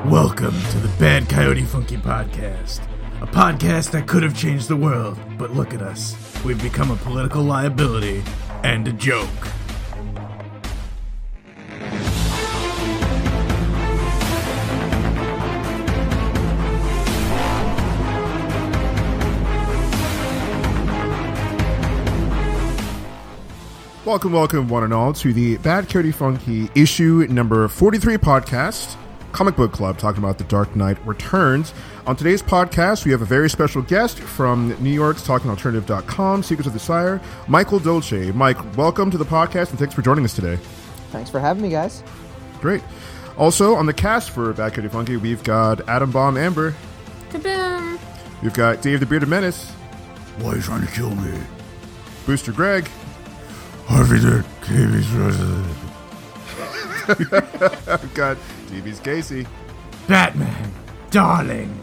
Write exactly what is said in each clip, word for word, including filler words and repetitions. Welcome to the Bad Coyote Funky Podcast, a podcast that could have changed the world, but look at us. We've become a political liability and a joke. Welcome, welcome, one and all, to the Bad Coyote Funky issue number forty-three podcast, Comic Book Club, talking about The Dark Knight Returns. On today's podcast, we have a very special guest from New York's Talking Alternative dot com, Secrets of the Sire, Michael Dolce. Mike, welcome to the podcast, and thanks for joining us today. Thanks for having me, guys. Great. Also, on the cast for Bad Coyote Funky, we've got Adam Bomb Amber. Kaboom! We've got Dave the Bearded Menace. Why are you trying to kill me? Booster Greg. Harvey Dirt, K B's resident. I've got T V's Casey. Batman, darling.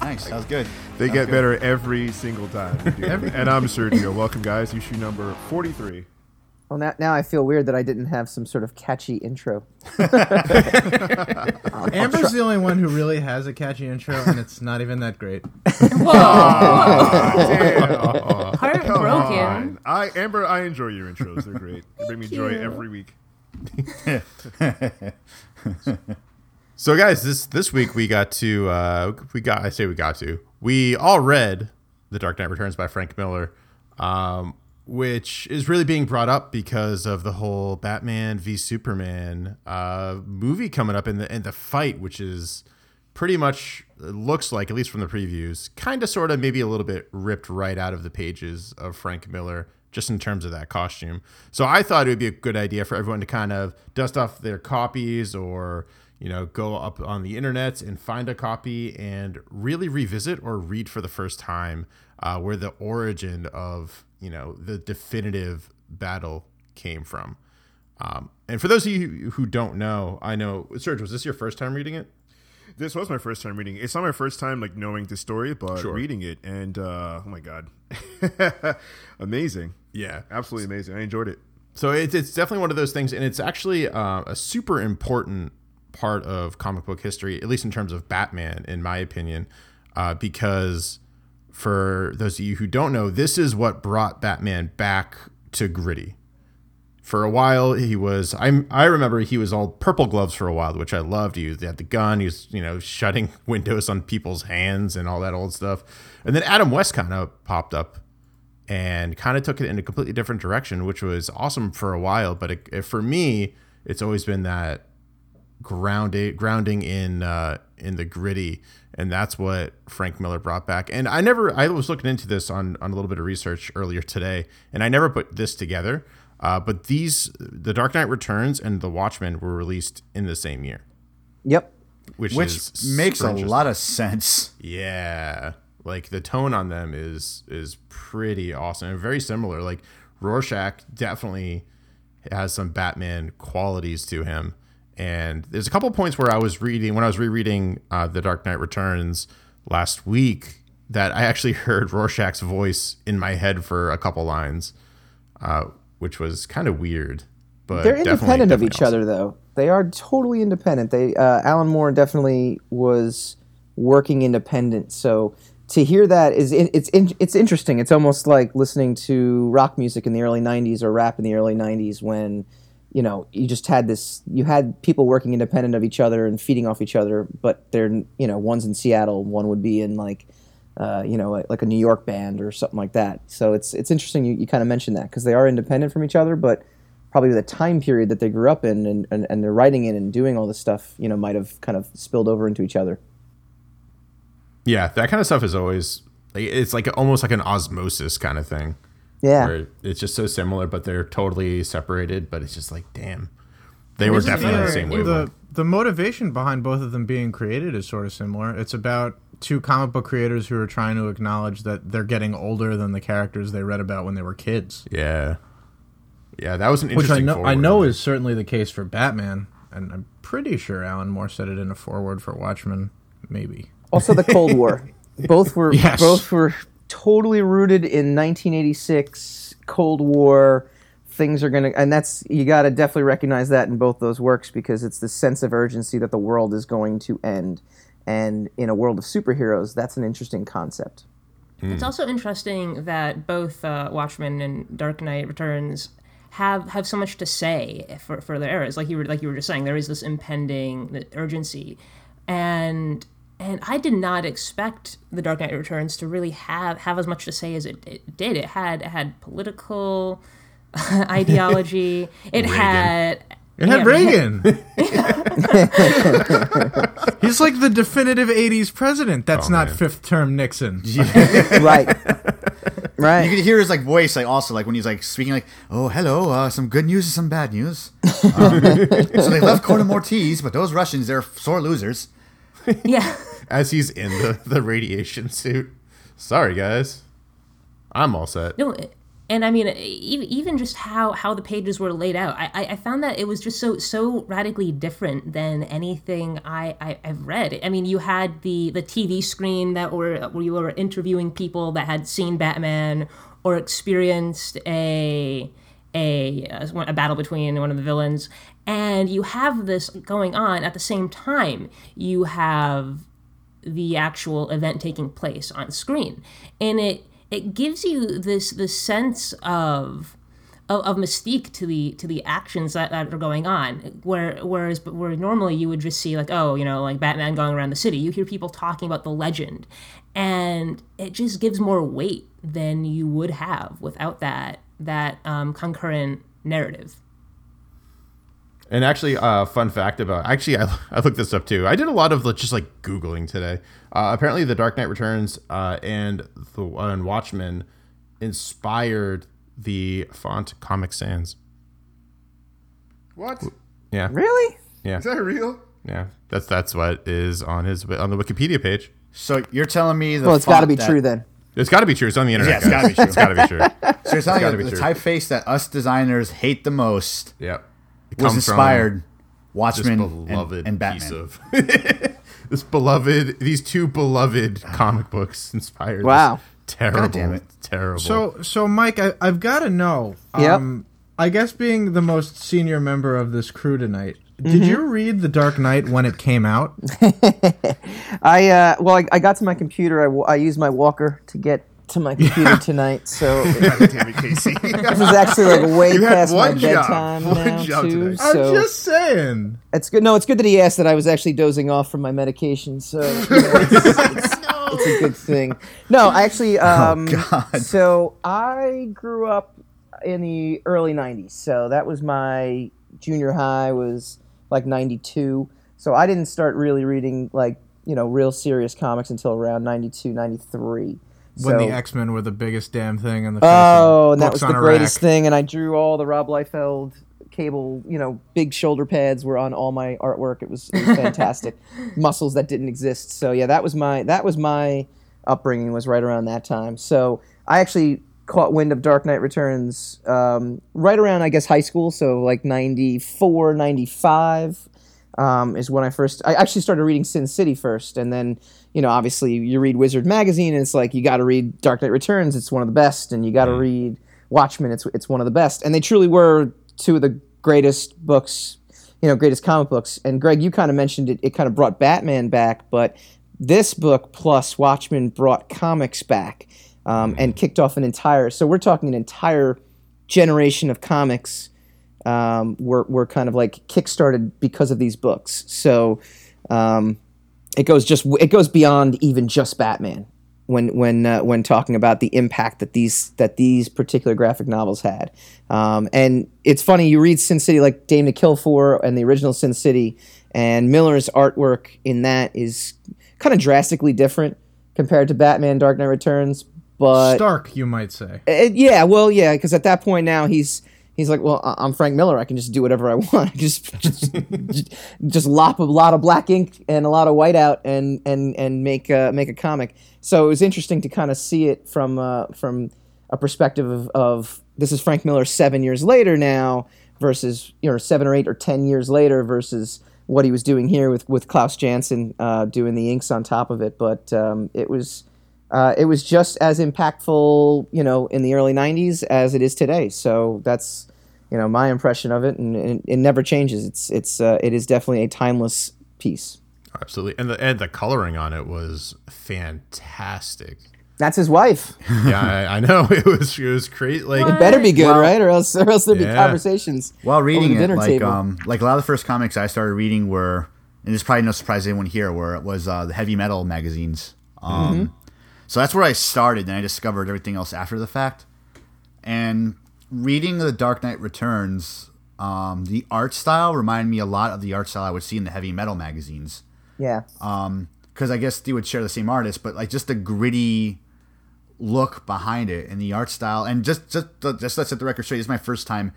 Nice, that was good. They Sounds get good. Better every single time. every- and I'm Sergio. Welcome, guys. Issue number forty-three. Well, now, now I feel weird that I didn't have some sort of catchy intro. Amber's the only one who really has a catchy intro, and it's not even that great. Whoa! Oh, heartbroken. I, Amber, I enjoy your intros. They're great. They bring me joy every week. So, guys, this this week we got to uh, we got I say we got to we all read The Dark Knight Returns by Frank Miller. Um, Which is really being brought up because of the whole Batman v Superman uh, movie coming up in the in the fight, which is pretty much looks like, at least from the previews, kind of, sort of, maybe a little bit ripped right out of the pages of Frank Miller, just in terms of that costume. So I thought it would be a good idea for everyone to kind of dust off their copies, or, you know, go up on the internet and find a copy and really revisit or read for the first time uh, where the origin of, you know, the definitive battle came from. Um, and for those of you who don't know, I know, Serge, was this your first time reading it? This was my first time reading it. It's not my first time, like, knowing the story, but sure. reading it. And, uh, oh, my God. Amazing. Yeah. Absolutely amazing. I enjoyed it. So it's, it's definitely one of those things, and it's actually uh, a super important part of comic book history, at least in terms of Batman, in my opinion, uh, because... For those of you who don't know, this is what brought Batman back to gritty. For a while, he was, I I remember he was all purple gloves for a while, which I loved. He had the gun. He was, you know, shutting windows on people's hands and all that old stuff. And then Adam West kind of popped up and kind of took it in a completely different direction, which was awesome for a while. But it, it, for me, it's always been that grounded, grounding in uh, in the gritty. And that's what Frank Miller brought back. And I never, I was looking into this on, on a little bit of research earlier today, and I never put this together. Uh, but these, The Dark Knight Returns and The Watchmen, were released in the same year. Yep. Which, which is makes a lot of sense. Yeah. Like, the tone on them is, is pretty awesome and very similar. Like, Rorschach definitely has some Batman qualities to him. And there's a couple of points where I was reading, when I was rereading uh, The Dark Knight Returns last week, that I actually heard Rorschach's voice in my head for a couple lines, uh, which was kind of weird. But they're independent definitely, definitely of each awesome. Other, though. They are totally independent. They uh, Alan Moore definitely was working independent. So to hear that is it's it's interesting. It's almost like listening to rock music in the early nineties or rap in the early nineties when. You know, you just had this, you had people working independent of each other and feeding off each other, but they're, you know, one's in Seattle, one would be in like, uh, you know, like a New York band or something like that. So it's it's interesting you, you kind of mentioned that, because they are independent from each other, but probably the time period that they grew up in and, and, and they're writing in and doing all this stuff, you know, might have kind of spilled over into each other. Yeah, that kind of stuff is always, it's like almost like an osmosis kind of thing. Yeah, where it's just so similar, but they're totally separated. But it's just like, damn, they were definitely the same way. The, the motivation behind both of them being created is sort of similar. It's about two comic book creators who are trying to acknowledge that they're getting older than the characters they read about when they were kids. Yeah, yeah, that was an interesting. Which I know, I know is certainly the case for Batman, and I'm pretty sure Alan Moore said it in a foreword for Watchmen, maybe. Also, the Cold War. Both were yes. both were totally rooted in nineteen eighty-six Cold War. Things are going to, and that's, you got to definitely recognize that in both those works, because it's the sense of urgency that the world is going to end. And in a world of superheroes, that's an interesting concept. Mm. It's also interesting that both uh, Watchmen and Dark Knight Returns have, have so much to say for, for their eras. Like you were like you were just saying, there is this impending urgency. And and I did not expect The Dark Knight Returns to really have, have as much to say as it, it did. It had it had political... ideology. It Reagan. had it had yeah, Reagan. He's like the definitive eighties president. That's oh, not man. fifth term Nixon. Yeah. Right. Right. You can hear his like voice, like also like when he's like speaking, like, "Oh, hello, uh, some good news and some bad news." Um, so they left Corto Maltese, but those Russians, they're sore losers. Yeah. As he's in the, the radiation suit. Sorry, guys. I'm all set. No. It- And I mean, even just how, how the pages were laid out, I, I found that it was just so so radically different than anything I, I, I've read. I mean, you had the, the T V screen that were where you were interviewing people that had seen Batman or experienced a a a battle between one of the villains, and you have this going on at the same time. You have the actual event taking place on screen, and it. It gives you this this sense of, of of mystique to the to the actions that, that are going on. Where whereas where normally you would just see like, oh, you know, like Batman going around the city. You hear people talking about the legend, and it just gives more weight than you would have without that that um, concurrent narrative. And actually, uh, fun fact about actually, I, I looked this up too. I did a lot of just like Googling today. Uh, apparently, The Dark Knight Returns uh, and the uh, and Watchmen inspired the font Comic Sans. What? Yeah. Really? Yeah. Is that real? Yeah. That's that's what is on his on the Wikipedia page. So you're telling me the well, it's got to be that- true then. It's got to be true. It's on the internet. Yeah, it's got to be true. It's got to be true. So you're telling me the true. typeface that us designers hate the most. Yep. Was inspired Watchmen and, and Batman. Of this beloved, these two beloved comic books inspired. Wow, this terrible, God damn it. terrible. So, so Mike, I, I've got to know. Yep. Um, I guess being the most senior member of this crew tonight, mm-hmm. did you read The Dark Knight when it came out? I uh, well, I, I got to my computer. I, I used my walker to get. to my computer yeah. tonight, so God damn it, Casey. This is actually like way you past my bedtime job. now job too. So I'm just saying, it's good. No, it's good that he asked that. I was actually dozing off from my medication, so you know, it's, it's, no. it's a good thing. No, I actually. Um, oh God. So I grew up in the early nineties, so that was my junior high was like ninety-two. So I didn't start really reading like you know real serious comics until around ninety-two, ninety-three. When so, the X-Men were the biggest damn thing in the oh, and that was the greatest rack. thing, and I drew all the Rob Liefeld cable, you know, big shoulder pads were on all my artwork. It was, it was fantastic. Muscles that didn't exist. So yeah, that was my that was my upbringing was right around that time. So I actually caught wind of Dark Knight Returns um, right around I guess high school, so like ninety-four, ninety-five um, is when I first I actually started reading Sin City first, and then you know, obviously, you read Wizard Magazine, and it's like, you got to read Dark Knight Returns. It's one of the best. And you got to mm. read Watchmen. It's it's one of the best. And they truly were two of the greatest books, you know, greatest comic books. And, Greg, you kind of mentioned it. It kind of brought Batman back. But this book plus Watchmen brought comics back um, mm. and kicked off an entire... So we're talking an entire generation of comics um, were, were kind of, like, kickstarted because of these books. So... Um, It goes just it goes beyond even just Batman when when uh, when talking about the impact that these that these particular graphic novels had. Um, and it's funny, you read Sin City like Dame to Kill For and the original Sin City, and Miller's artwork in that is kind of drastically different compared to Batman Dark Knight Returns. But stark, you might say. It, yeah, well, yeah, because at that point now he's. He's like, well, I'm Frank Miller. I can just do whatever I want. just, just, just, just lop a lot of black ink and a lot of white out, and and and make a, make a comic. So it was interesting to kind of see it from uh, from a perspective of, of this is Frank Miller seven years later now versus you know seven or eight or ten years later versus what he was doing here with, with Klaus Janson uh, doing the inks on top of it. But um, it was uh, it was just as impactful, you know, in the early nineties as it is today. So that's, you know, my impression of it, and, and it never changes. It's it's uh, it is definitely a timeless piece. Absolutely, and the and the coloring on it was fantastic. That's his wife. Yeah, I, I know. It was it was crazy. Like, it better be good, well, right? Or else or else there'd yeah. be conversations while reading it. Like table. um, like a lot of the first comics I started reading were, and it's probably no surprise to anyone here, where it was uh, the Heavy Metal magazines. Um, mm-hmm. So that's where I started, and I discovered everything else after the fact. And reading the Dark Knight Returns, um, the art style reminded me a lot of the art style I would see in the Heavy Metal magazines. Yeah. Um, because I guess they would share the same artist, but like just the gritty look behind it and the art style, and just just just let's set the record straight. It's my first time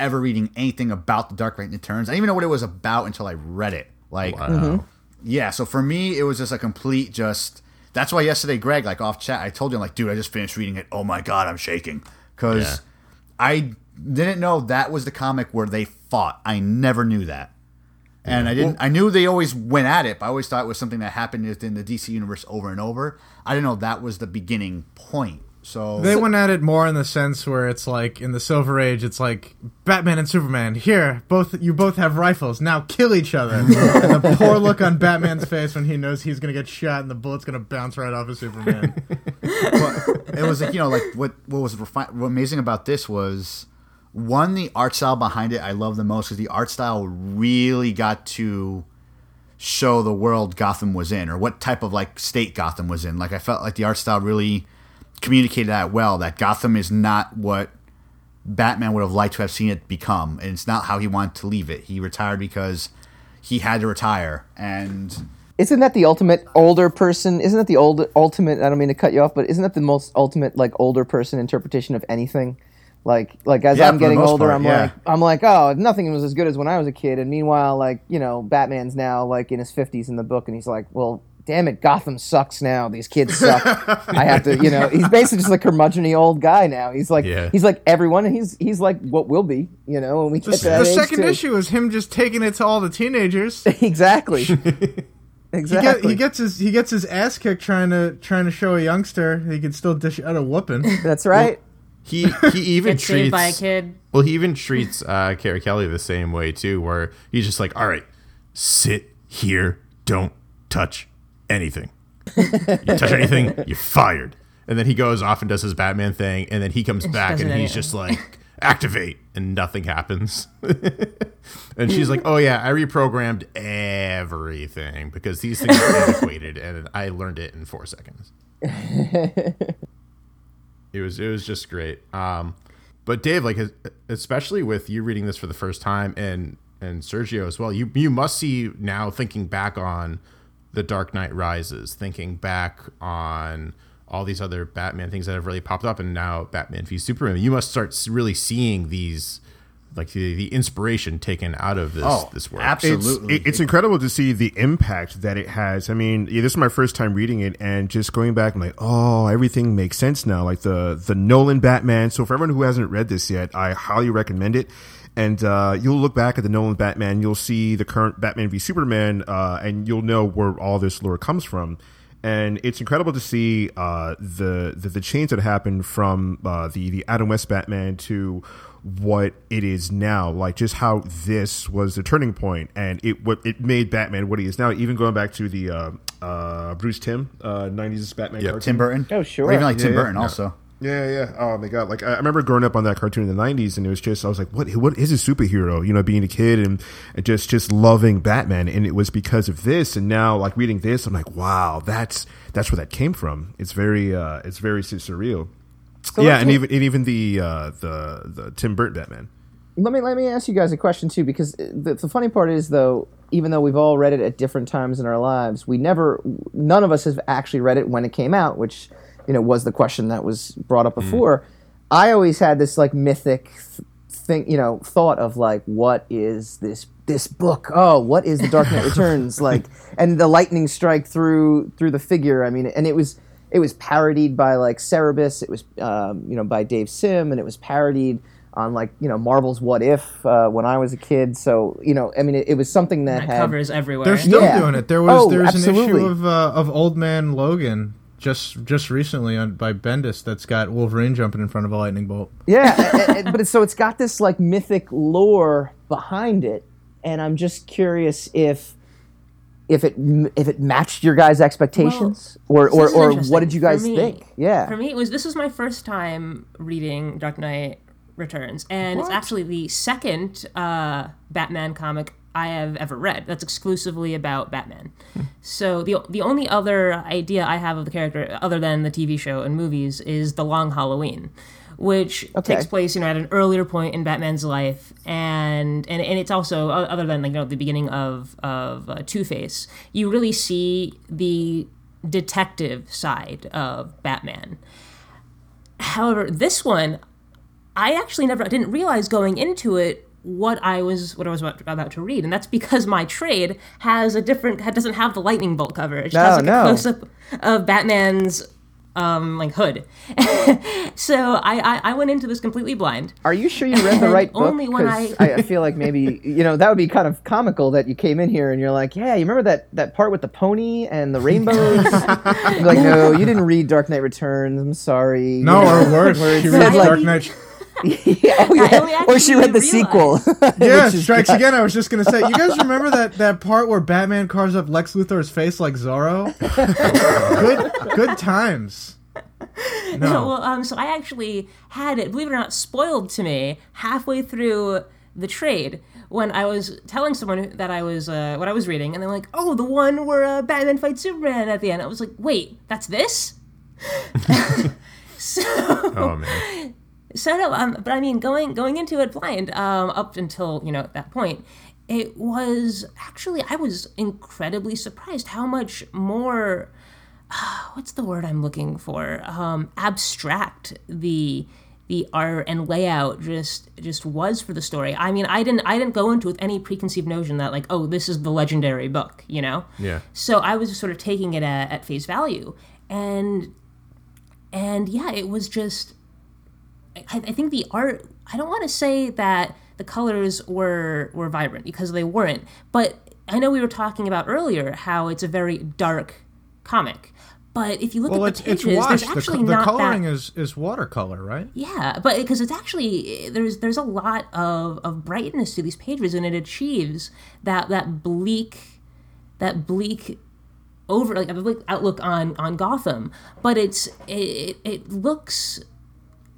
ever reading anything about the Dark Knight Returns. I didn't even know what it was about until I read it. Like, wow. Mm-hmm. Yeah. So for me, it was just a complete just. That's why yesterday, Greg, like off chat, I told him like, dude, I just finished reading it. Oh my god, I'm shaking because yeah. I didn't know that was the comic where they fought. I never knew that. And I didn't. I knew they always went at it, but I always thought it was something that happened within the D C universe over and over. I didn't know that was the beginning point. So they went at it more in the sense where it's like in the Silver Age, it's like Batman and Superman here. Both you both have rifles now. Kill each other. And the poor look on Batman's face when he knows he's gonna get shot and the bullet's gonna bounce right off of Superman. But it was like, you know, like what what was refi- what amazing about this was. One, the art style behind it I love the most because the art style really got to show the world Gotham was in or what type of like state Gotham was in. Like I felt like the art style really communicated that well, that Gotham is not what Batman would have liked to have seen it become. And it's not how he wanted to leave it. He retired because he had to retire. And isn't that the ultimate older person? Isn't that the old, ultimate, I don't mean to cut you off, but isn't that the most ultimate like older person interpretation of anything? Like, like as yeah, I'm getting older, part, I'm yeah. like, I'm like, oh, nothing was as good as when I was a kid. And meanwhile, like, you know, Batman's now like in his fifties in the book, and he's like, well, damn it, Gotham sucks now. These kids suck. I have to, you know, he's basically just like a curmudgeon-y old guy now. He's like, yeah. he's like everyone, and he's he's like what will be, you know. When we get the, to that the age second too. Issue is him just taking it to all the teenagers. Exactly. Exactly. He, get, he gets his he gets his ass kicked trying to trying to show a youngster he can still dish out a whooping. That's right. Well, He he even treats saved by a kid. Well, he even treats uh, Carrie Kelly the same way too, where he's just like, "All right, sit here, don't touch anything. You touch anything, you're fired." And then he goes off and does his Batman thing, and then he comes she back and he's anything. Just like, "Activate," and nothing happens. And she's like, "Oh yeah, I reprogrammed everything because these things are antiquated, and I learned it in four seconds." It was it was just great, um, but Dave, like especially with you reading this for the first time, and and Sergio as well, you you must see now thinking back on the Dark Knight Rises, thinking back on all these other Batman things that have really popped up, and now Batman v Superman. You must start really seeing these, like the, the inspiration taken out of this oh, this work. Absolutely, it's, it, it's incredible to see the impact that it has. I mean, yeah, this is my first time reading it, and just going back, I'm like, oh, everything makes sense now. Like the the Nolan Batman. So for everyone who hasn't read this yet, I highly recommend it. And uh, you'll look back at the Nolan Batman, you'll see the current Batman v Superman, uh, and you'll know where all this lore comes from. And it's incredible to see uh, the, the the change that happened from uh, the the Adam West Batman to what it is now, like just how this was the turning point and it what it made Batman what he is now, even going back to the uh uh Bruce Timm uh nineties Batman, yep. Tim Burton, oh sure, or even like yeah, Tim yeah, Burton yeah. also yeah yeah oh my god, like I remember growing up on that cartoon in the nineties, and it was just I was like, what what is a superhero, you know, being a kid and, and just just loving Batman, and it was because of this. And now like reading this, I'm like, wow, that's that's where that came from. It's very uh it's very surreal. So yeah, and even and even the uh, the the Tim Burton Batman. Let me let me ask you guys a question too, because the, the funny part is though, even though we've all read it at different times in our lives, we never, none of us have actually read it when it came out, which you know was the question that was brought up before. Mm. I always had this like mythic thing, you know, thought of like, what is this this book? Oh, what is the Dark Knight Returns like? And the lightning strike through through the figure. I mean, and it was. It was parodied by like Cerebus. It was, um, you know, by Dave Sim, and it was parodied on, like, you know, Marvel's What If uh, when I was a kid. So, you know, I mean, it, it was something that, that had... covers everywhere. They're still yeah. doing it. There was, oh, there was an issue of uh, of Old Man Logan just just recently on, by Bendis that's got Wolverine jumping in front of a lightning bolt. Yeah, it, it, but it's, so it's got this, like, mythic lore behind it, and I'm just curious if... If it if it matched your guys' expectations, well, or, or, or what did you guys me, think? Yeah, for me it was this was my first time reading Dark Knight Returns, and what? It's actually the second uh, Batman comic I have ever read that's exclusively about Batman. So the the only other idea I have of the character, other than the T V show and movies, is the Long Halloween, which okay. takes place, you know, at an earlier point in Batman's life, and and, and it's also, other than, like, you know, the beginning of of uh, Two-Face, you really see the detective side of Batman. However, this one, I actually never I didn't realize going into it what I was what I was about to, about to read, and that's because my trade has a different doesn't have the lightning bolt cover. It just no, has like, no. a close up of Batman's Um, like hood. So I, I, I went into this completely blind. Are you sure you read the right book? Only when I... I feel like maybe, you know, that would be kind of comical that you came in here and you're like, yeah, you remember that, that part with the pony and the rainbows? You're like, no, you didn't read Dark Knight Returns. I'm sorry. No, yeah. Or worse. She read Dark Knight... Yeah, oh, yeah. Or she read the realize. sequel. Yeah, Strikes got... Again, I was just going to say, you guys remember that, that part where Batman carves up Lex Luthor's face like Zorro? good good times. No. no well, um, so I actually had it, believe it or not, spoiled to me halfway through the trade when I was telling someone that I was uh, what I was reading, and they were like, oh, the one where uh, Batman fights Superman at the end. I was like, wait, that's this? so... Oh, man. So no, um, but I mean, going going into it blind, um, up until, you know, at that point, it was actually, I was incredibly surprised how much more, uh, what's the word I'm looking for? Um, abstract the the art and layout just just was for the story. I mean, I didn't I didn't go into it with any preconceived notion that, like, oh, this is the legendary book, you know? Yeah. So I was just sort of taking it at, at face value, and and yeah, it was just. I, I think the art, I don't want to say that the colors were were vibrant, because they weren't, but I know we were talking about earlier how it's a very dark comic, but if you look well, at the pages, it's there's actually the, the not that... The coloring is, is watercolor, right? Yeah, but because it's actually, there's there's a lot of, of brightness to these pages, and it achieves that, that bleak, that bleak over, like, outlook on, on Gotham, but it's it, it looks...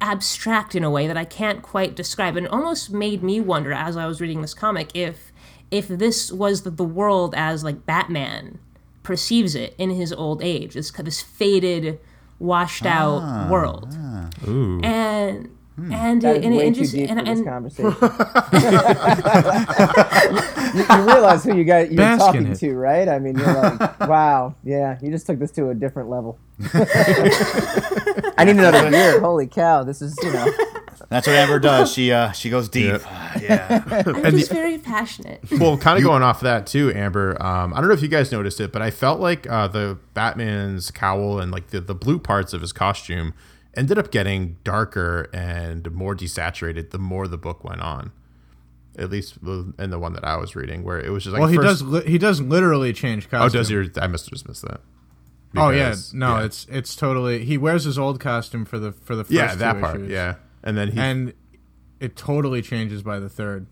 abstract in a way that I can't quite describe, and it almost made me wonder as I was reading this comic if if this was the, the world as, like, Batman perceives it in his old age, this this faded, washed out ah, world. Ah. Ooh. And hmm. and that it, and it just and, and, and conversation. you, you realize who you guys you're Basking talking it. to, right? I mean, you're like, wow, yeah, you just took this to a different level. I need another year. Holy cow! This is, you know. That's what Amber does. She uh, she goes deep. Yeah. yeah. I'm and just the, very passionate. Well, kind of going off that too, Amber. Um, I don't know if you guys noticed it, but I felt like uh, the Batman's cowl and, like, the, the blue parts of his costume ended up getting darker and more desaturated the more the book went on. At least in the one that I was reading, where it was just like. Well, he first, does li- he does literally change costume. Oh, does he? I must have just missed that. Because, oh yeah, no, yeah. it's it's totally. He wears his old costume for the for the first yeah that two part issues. yeah, and then he and it totally changes by the third.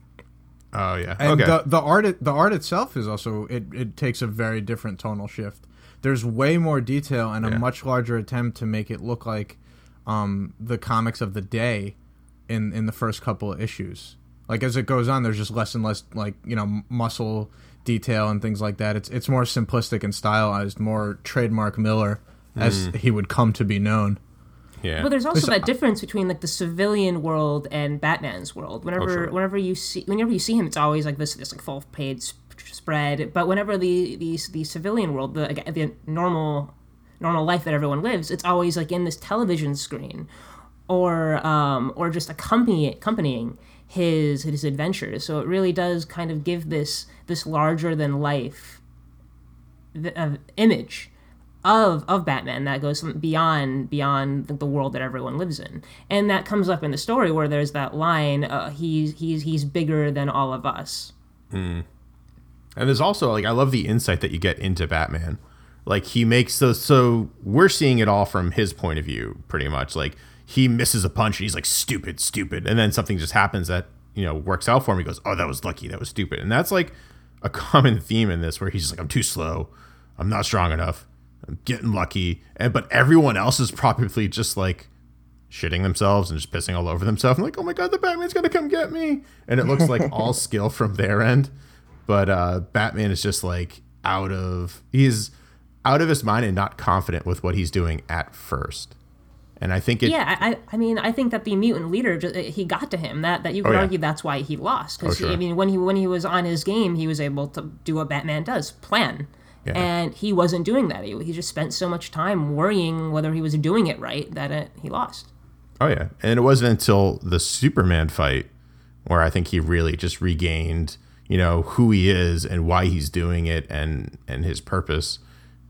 Oh yeah, and okay. the the art the art itself is also it, it takes a very different tonal shift. There's way more detail and a yeah. much larger attempt to make it look like um, the comics of the day in in the first couple of issues. Like, as it goes on, there's just less and less, like, you know, muscle detail and things like that. It's it's more simplistic and stylized, more trademark Miller, as mm. he would come to be known. Yeah. But there's also there's, that difference between, like, the civilian world and Batman's world. Whenever oh, sure. whenever you see whenever you see him, it's always like this this like full page spread. But whenever the the, the civilian world, the the normal normal life that everyone lives, it's always like in this television screen, or um or just accompanying accompanying. His his adventures, so it really does kind of give this this larger than life th- uh, image of of Batman that goes beyond beyond the, the world that everyone lives in, and that comes up in the story where there's that line, uh, he's he's he's bigger than all of us. Mm. And there's also, like, I love the insight that you get into Batman. Like, he makes those, so we're seeing it all from his point of view, pretty much. Like, he misses a punch and he's like, stupid, stupid. And then something just happens that, you know, works out for him. He goes, oh, that was lucky. That was stupid. And that's like a common theme in this, where he's like, I'm too slow. I'm not strong enough. I'm getting lucky. And but everyone else is probably just like shitting themselves and just pissing all over themselves. I'm like, oh my God, the Batman's going to come get me. And it looks like all skill from their end. But uh, Batman is just like out of, he's out of his mind and not confident with what he's doing at first. And I think it... Yeah, I I mean, I think that the mutant leader, just, he got to him. That that you could oh, yeah. argue that's why he lost. Because, oh, sure. I mean, when he when he was on his game, he was able to do what Batman does, plan. Yeah. And he wasn't doing that. He, he just spent so much time worrying whether he was doing it right that it, he lost. Oh, yeah. And it wasn't until the Superman fight where I think he really just regained, you know, who he is and why he's doing it, and, and his purpose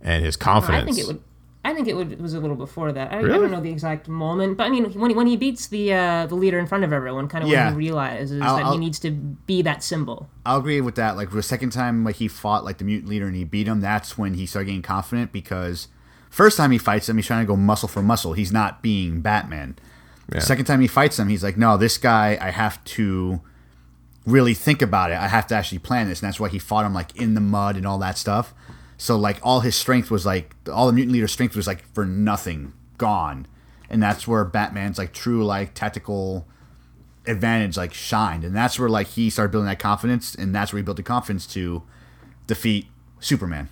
and his confidence. I think it would... I think it, would, it was a little before that. I, really? I don't know the exact moment, but I mean, when he, when he beats the uh, the leader in front of everyone, kind of yeah. when he realizes I'll, that I'll, he needs to be that symbol. I'll agree with that. Like the second time, like he fought like the mutant leader and he beat him. That's when he started getting confident, because first time he fights him, he's trying to go muscle for muscle. He's not being Batman. Yeah. The second time he fights him, he's like, no, this guy, I have to really think about it. I have to actually plan this, and that's why he fought him like in the mud and all that stuff. So, like, all his strength was, like, all the mutant leader's strength was, like, for nothing, gone. And that's where Batman's, like, true, like, tactical advantage, like, shined. And that's where, like, he started building that confidence, and that's where he built the confidence to defeat Superman.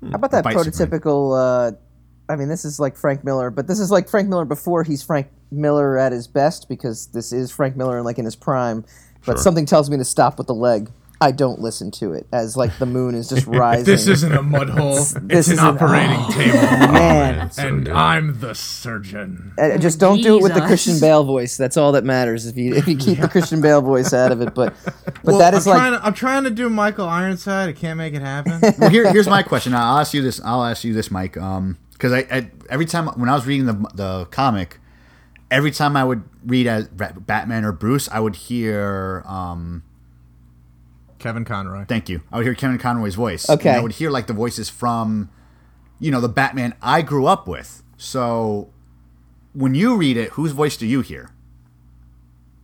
How about that Fight prototypical, uh, I mean, this is, like, Frank Miller, but this is, like, Frank Miller before he's Frank Miller at his best, because this is Frank Miller, like, in his prime. But sure. something tells me to stop with the leg. I don't listen to it, as like the moon is just rising. This isn't a mud hole. It's, it's an operating oh, table. Man. Oh, so and good. I'm the surgeon. Uh, just don't Jesus. do it with the Christian Bale voice. That's all that matters, if you if you keep yeah. the Christian Bale voice out of it. But but well, that is I'm like trying to, I'm trying to do Michael Ironside. I can't make it happen. Well, here here's my question. I'll ask you this. I'll ask you this, Mike. Um, because I, I every time when I was reading the the comic, every time I would read as Batman or Bruce, I would hear um. Kevin Conroy. Thank you. I would hear Kevin Conroy's voice. Okay. And I would hear like the voices from, you know, the Batman I grew up with. So when you read it, whose voice do you hear?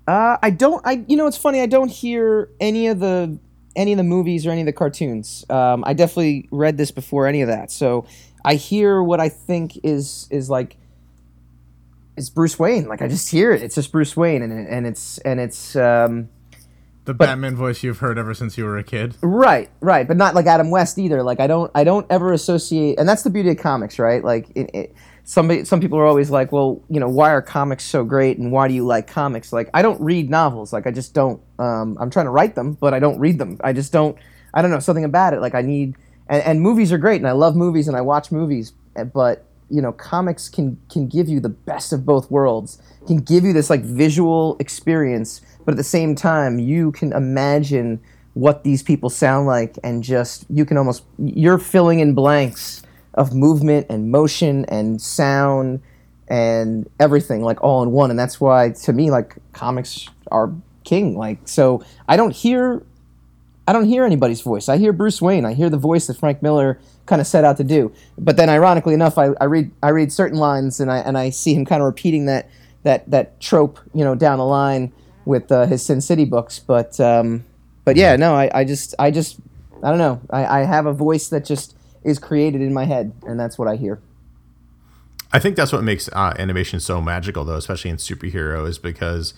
Uh, I don't. I you know, it's funny. I don't hear any of the any of the movies or any of the cartoons. Um, I definitely read this before any of that. So I hear what I think is is like is Bruce Wayne. Like I just hear it. It's just Bruce Wayne, and and it's and it's. Um, The but, Batman voice you've heard ever since you were a kid. Right, right, but not like Adam West either. Like I don't, I don't ever associate, and that's the beauty of comics, right? Like it, it, somebody, some people are always like, well, you know, why are comics so great, and why do you like comics? Like I don't read novels. Like I just don't. Um, I'm trying to write them, but I don't read them. I just don't. I don't know something about it. Like I need, and, and movies are great, and I love movies, and I watch movies, but you know, comics can can give you the best of both worlds. Can give you this like visual experience. But at the same time, you can imagine what these people sound like, and just you can almost you're filling in blanks of movement and motion and sound and everything like all in one. And that's why to me, like comics are king. Like so, I don't hear, I don't hear anybody's voice. I hear Bruce Wayne. I hear the voice that Frank Miller kind of set out to do. But then, ironically enough, I, I read I read certain lines and I and I see him kind of repeating that that that trope, you know, down the line. With uh, his Sin City books, but um, but yeah, no, I, I just I just I don't know. I, I have a voice that just is created in my head, and that's what I hear. I think that's what makes uh, animation so magical, though, especially in superheroes, because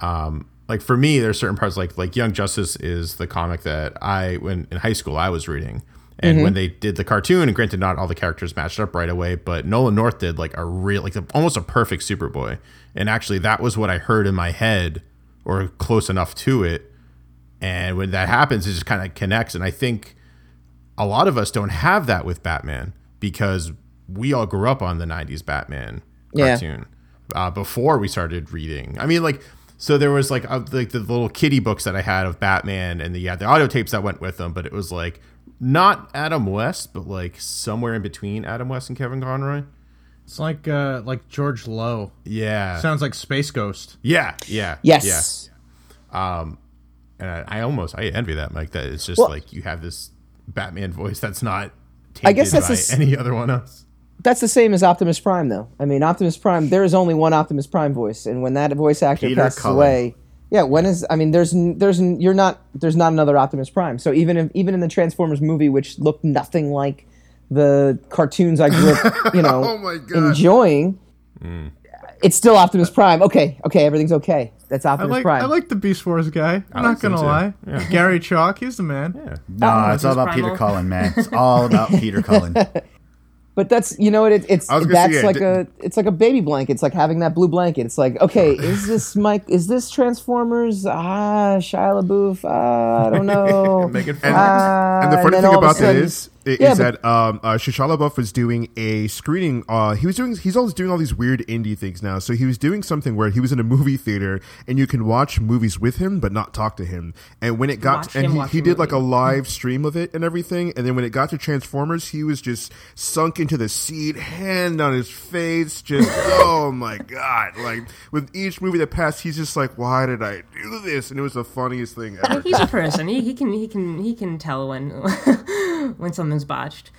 um, like for me, there's certain parts like like Young Justice is the comic that I when in high school I was reading, and mm-hmm. when they did the cartoon, and granted, not all the characters matched up right away, but Nolan North did like a real like a, almost a perfect Superboy, and actually that was what I heard in my head. Or close enough to it. And when that happens, it just kind of connects. And I think a lot of us don't have that with Batman because we all grew up on the nineties Batman cartoon yeah. uh, before we started reading. I mean, like, so there was like, uh, like the little kiddie books that I had of Batman and the, yeah, the audio tapes that went with them, but it was like not Adam West, but like somewhere in between Adam West and Kevin Conroy. It's like uh, like George Lowe. Yeah. Sounds like Space Ghost. Yeah, yeah. Yes. Yeah. Um, and I, I almost, I envy that, Mike, that it's just well, like you have this Batman voice that's not tainted I guess that's by a, any other one else. That's the same as Optimus Prime, though. I mean, Optimus Prime, there is only one Optimus Prime voice, and when that voice actor Peter passes Cullen. away... Yeah, when is I mean there's there's you're not there's not another Optimus Prime. So even if, even in the Transformers movie, which looked nothing like the cartoons I grew up, you know, oh my God. enjoying, mm. it's still Optimus Prime. Okay, okay, everything's okay. That's Optimus I like, Prime. I like the Beast Wars guy. I'm I not gonna too. lie, yeah. Gary Chalk, he's the man. Yeah. No, Optimus it's all about Primal. Peter Cullen, man. It's all about Peter Cullen. But that's, you know, it, it's that's say, like a it's like a baby blanket. It's like having that blue blanket. It's like, okay, is this Mike? Is this Transformers? Ah, Shia LaBeouf. Ah, I don't know. Megan Fox. And, and the funny and thing about sudden, that is, is yeah, that but, um, uh, Shia LaBeouf was doing a screening. Uh, he was doing he's always doing all these weird indie things now. So he was doing something where he was in a movie theater and you can watch movies with him, but not talk to him. And when it got to, and he, he did movie. like a live stream of it and everything. And then when it got to Transformers, he was just sunk into the seat, hand on his face, just oh my God! Like with each movie that passed, he's just like, why did I do this? And it was the funniest thing ever. He's a person. He, he can he can he can tell when when something's botched.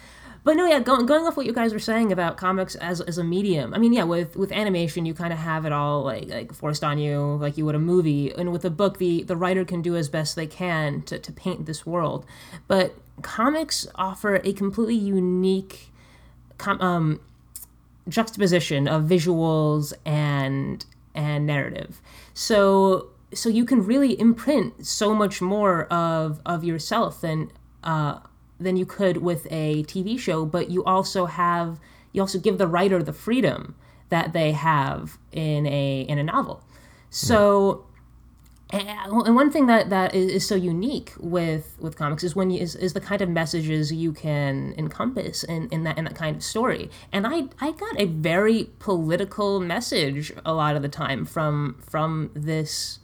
But no, yeah, going going off what you guys were saying about comics as as a medium. I mean, yeah, with with animation, you kind of have it all like like forced on you, like you would a movie. And with a book, the the writer can do as best they can to to paint this world. But comics offer a completely unique Com- um, juxtaposition of visuals and and narrative, so so you can really imprint so much more of of yourself than uh, than you could with a T V show. But you also have you also give the writer the freedom that they have in a in a novel. So, yeah. and, and one thing that, that is, is so unique with, with comics is when you, is, is the kind of messages you can encompass in, in that in that kind of story. And I I got a very political message a lot of the time from from this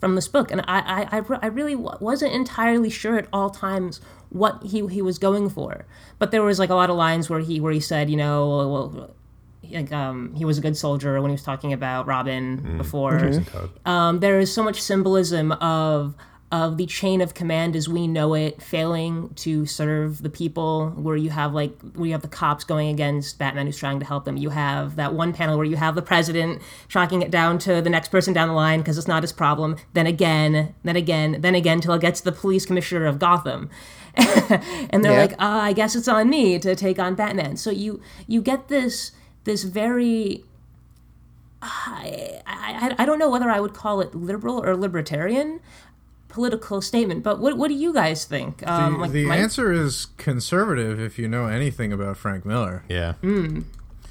from this book, and I I, I, I really wasn't entirely sure at all times what he, he was going for. But there was like a lot of lines where he where he said, you know, well. Like um, he was a good soldier when he was talking about Robin mm. before. Mm-hmm. Um, there is so much symbolism of of the chain of command as we know it failing to serve the people. Where you have like where you have the cops going against Batman who's trying to help them. You have that one panel where you have the president tracking it down to the next person down the line because it's not his problem. Then again, then again, then again, till it gets to the police commissioner of Gotham. And they're yeah. like, "Ah, oh, I guess it's on me to take on Batman." So you you get this. This very, I, I I don't know whether I would call it liberal or libertarian political statement, but what what do you guys think? Um, the like the my... answer is conservative if you know anything about Frank Miller. Yeah. Mm.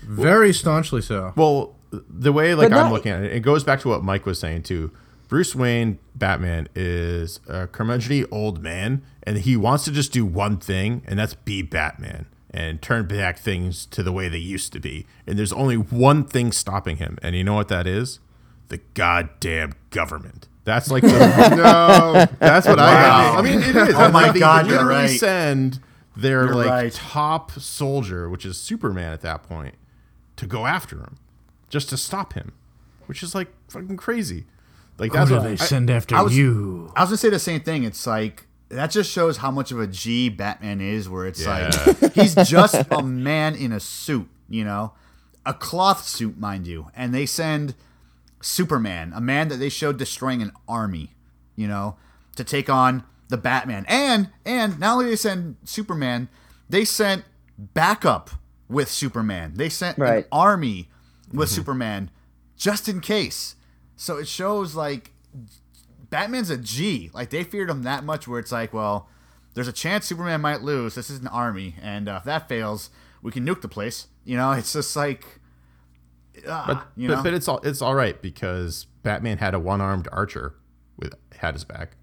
Very well, staunchly so. Well, the way like I'm looking at it, it goes back to what Mike was saying too. Bruce Wayne, Batman, is a curmudgeonly old man, and he wants to just do one thing, and that's be Batman. And turn back things to the way they used to be. And there's only one thing stopping him. And you know what that is? The goddamn government. That's like the... no. That's what wow. I... I mean, it is. Oh, my like God, they you're right. They send their you're like right. top soldier, which is Superman at that point, to go after him. Just to stop him. Which is like fucking crazy. Like that's Who what do they I, send after I was, you? I was going to say the same thing. It's like... That just shows how much of a G Batman is, where it's yeah. like, he's just a man in a suit, you know, a cloth suit, mind you. And they send Superman, a man that they showed destroying an army, you know, to take on the Batman. And, and not only did they send Superman, they sent backup with Superman. They sent right. an army with mm-hmm. Superman just in case. So it shows like... Batman's a G. Like, they feared him that much where it's like, well, there's a chance Superman might lose. This is an army. And uh, if that fails, we can nuke the place. You know, it's just like, uh, but, you but, know. But it's all, it's all right because Batman had a one-armed archer with had his back.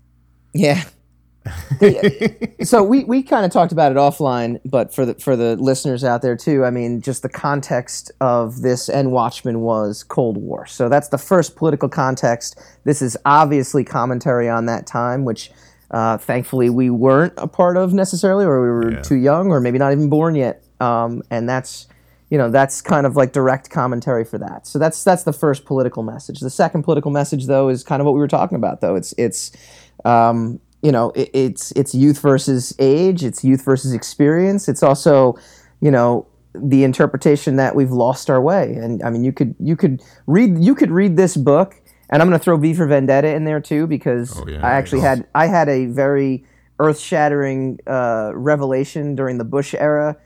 Yeah. So we, we kind of talked about it offline, but for the for the listeners out there too, I mean, just the context of this and Watchmen was Cold War. So that's the first political context. This is obviously commentary on that time, which Uh, thankfully, we weren't a part of necessarily, or we were yeah. too young, or maybe not even born yet. Um, and that's, you know, that's kind of like direct commentary for that. So that's that's the first political message. The second political message, though, is kind of what we were talking about. Though it's it's, um, you know, it, it's it's youth versus age. It's youth versus experience. It's also, you know, the interpretation that we've lost our way. And I mean, you could you could read you could read this book. And I'm going to throw V for Vendetta in there too, because oh, yeah, I actually nice. had I had a very earth-shattering uh, revelation during the Bush era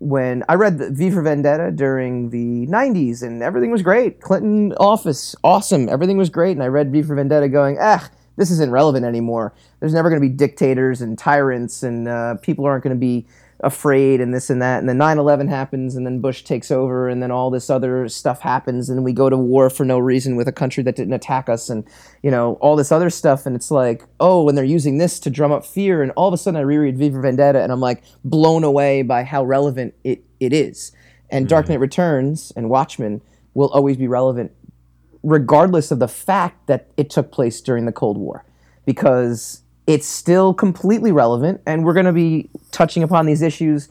when I read the V for Vendetta during the nineties, and everything was great. Clinton office, awesome. Everything was great, and I read V for Vendetta going, ah, this isn't relevant anymore. There's never going to be dictators and tyrants, and uh, people aren't going to be afraid and this and that. And then nine eleven happens, and then Bush takes over, and then all this other stuff happens, and we go to war for no reason with a country that didn't attack us, and you know, all this other stuff. And it's like, oh, and they're using this to drum up fear. And all of a sudden I reread V for Vendetta, and I'm like blown away by how relevant it it is. And mm-hmm. Dark Knight Returns and Watchmen will always be relevant regardless of the fact that it took place during the Cold War, because it's still completely relevant, and we're going to be touching upon these issues.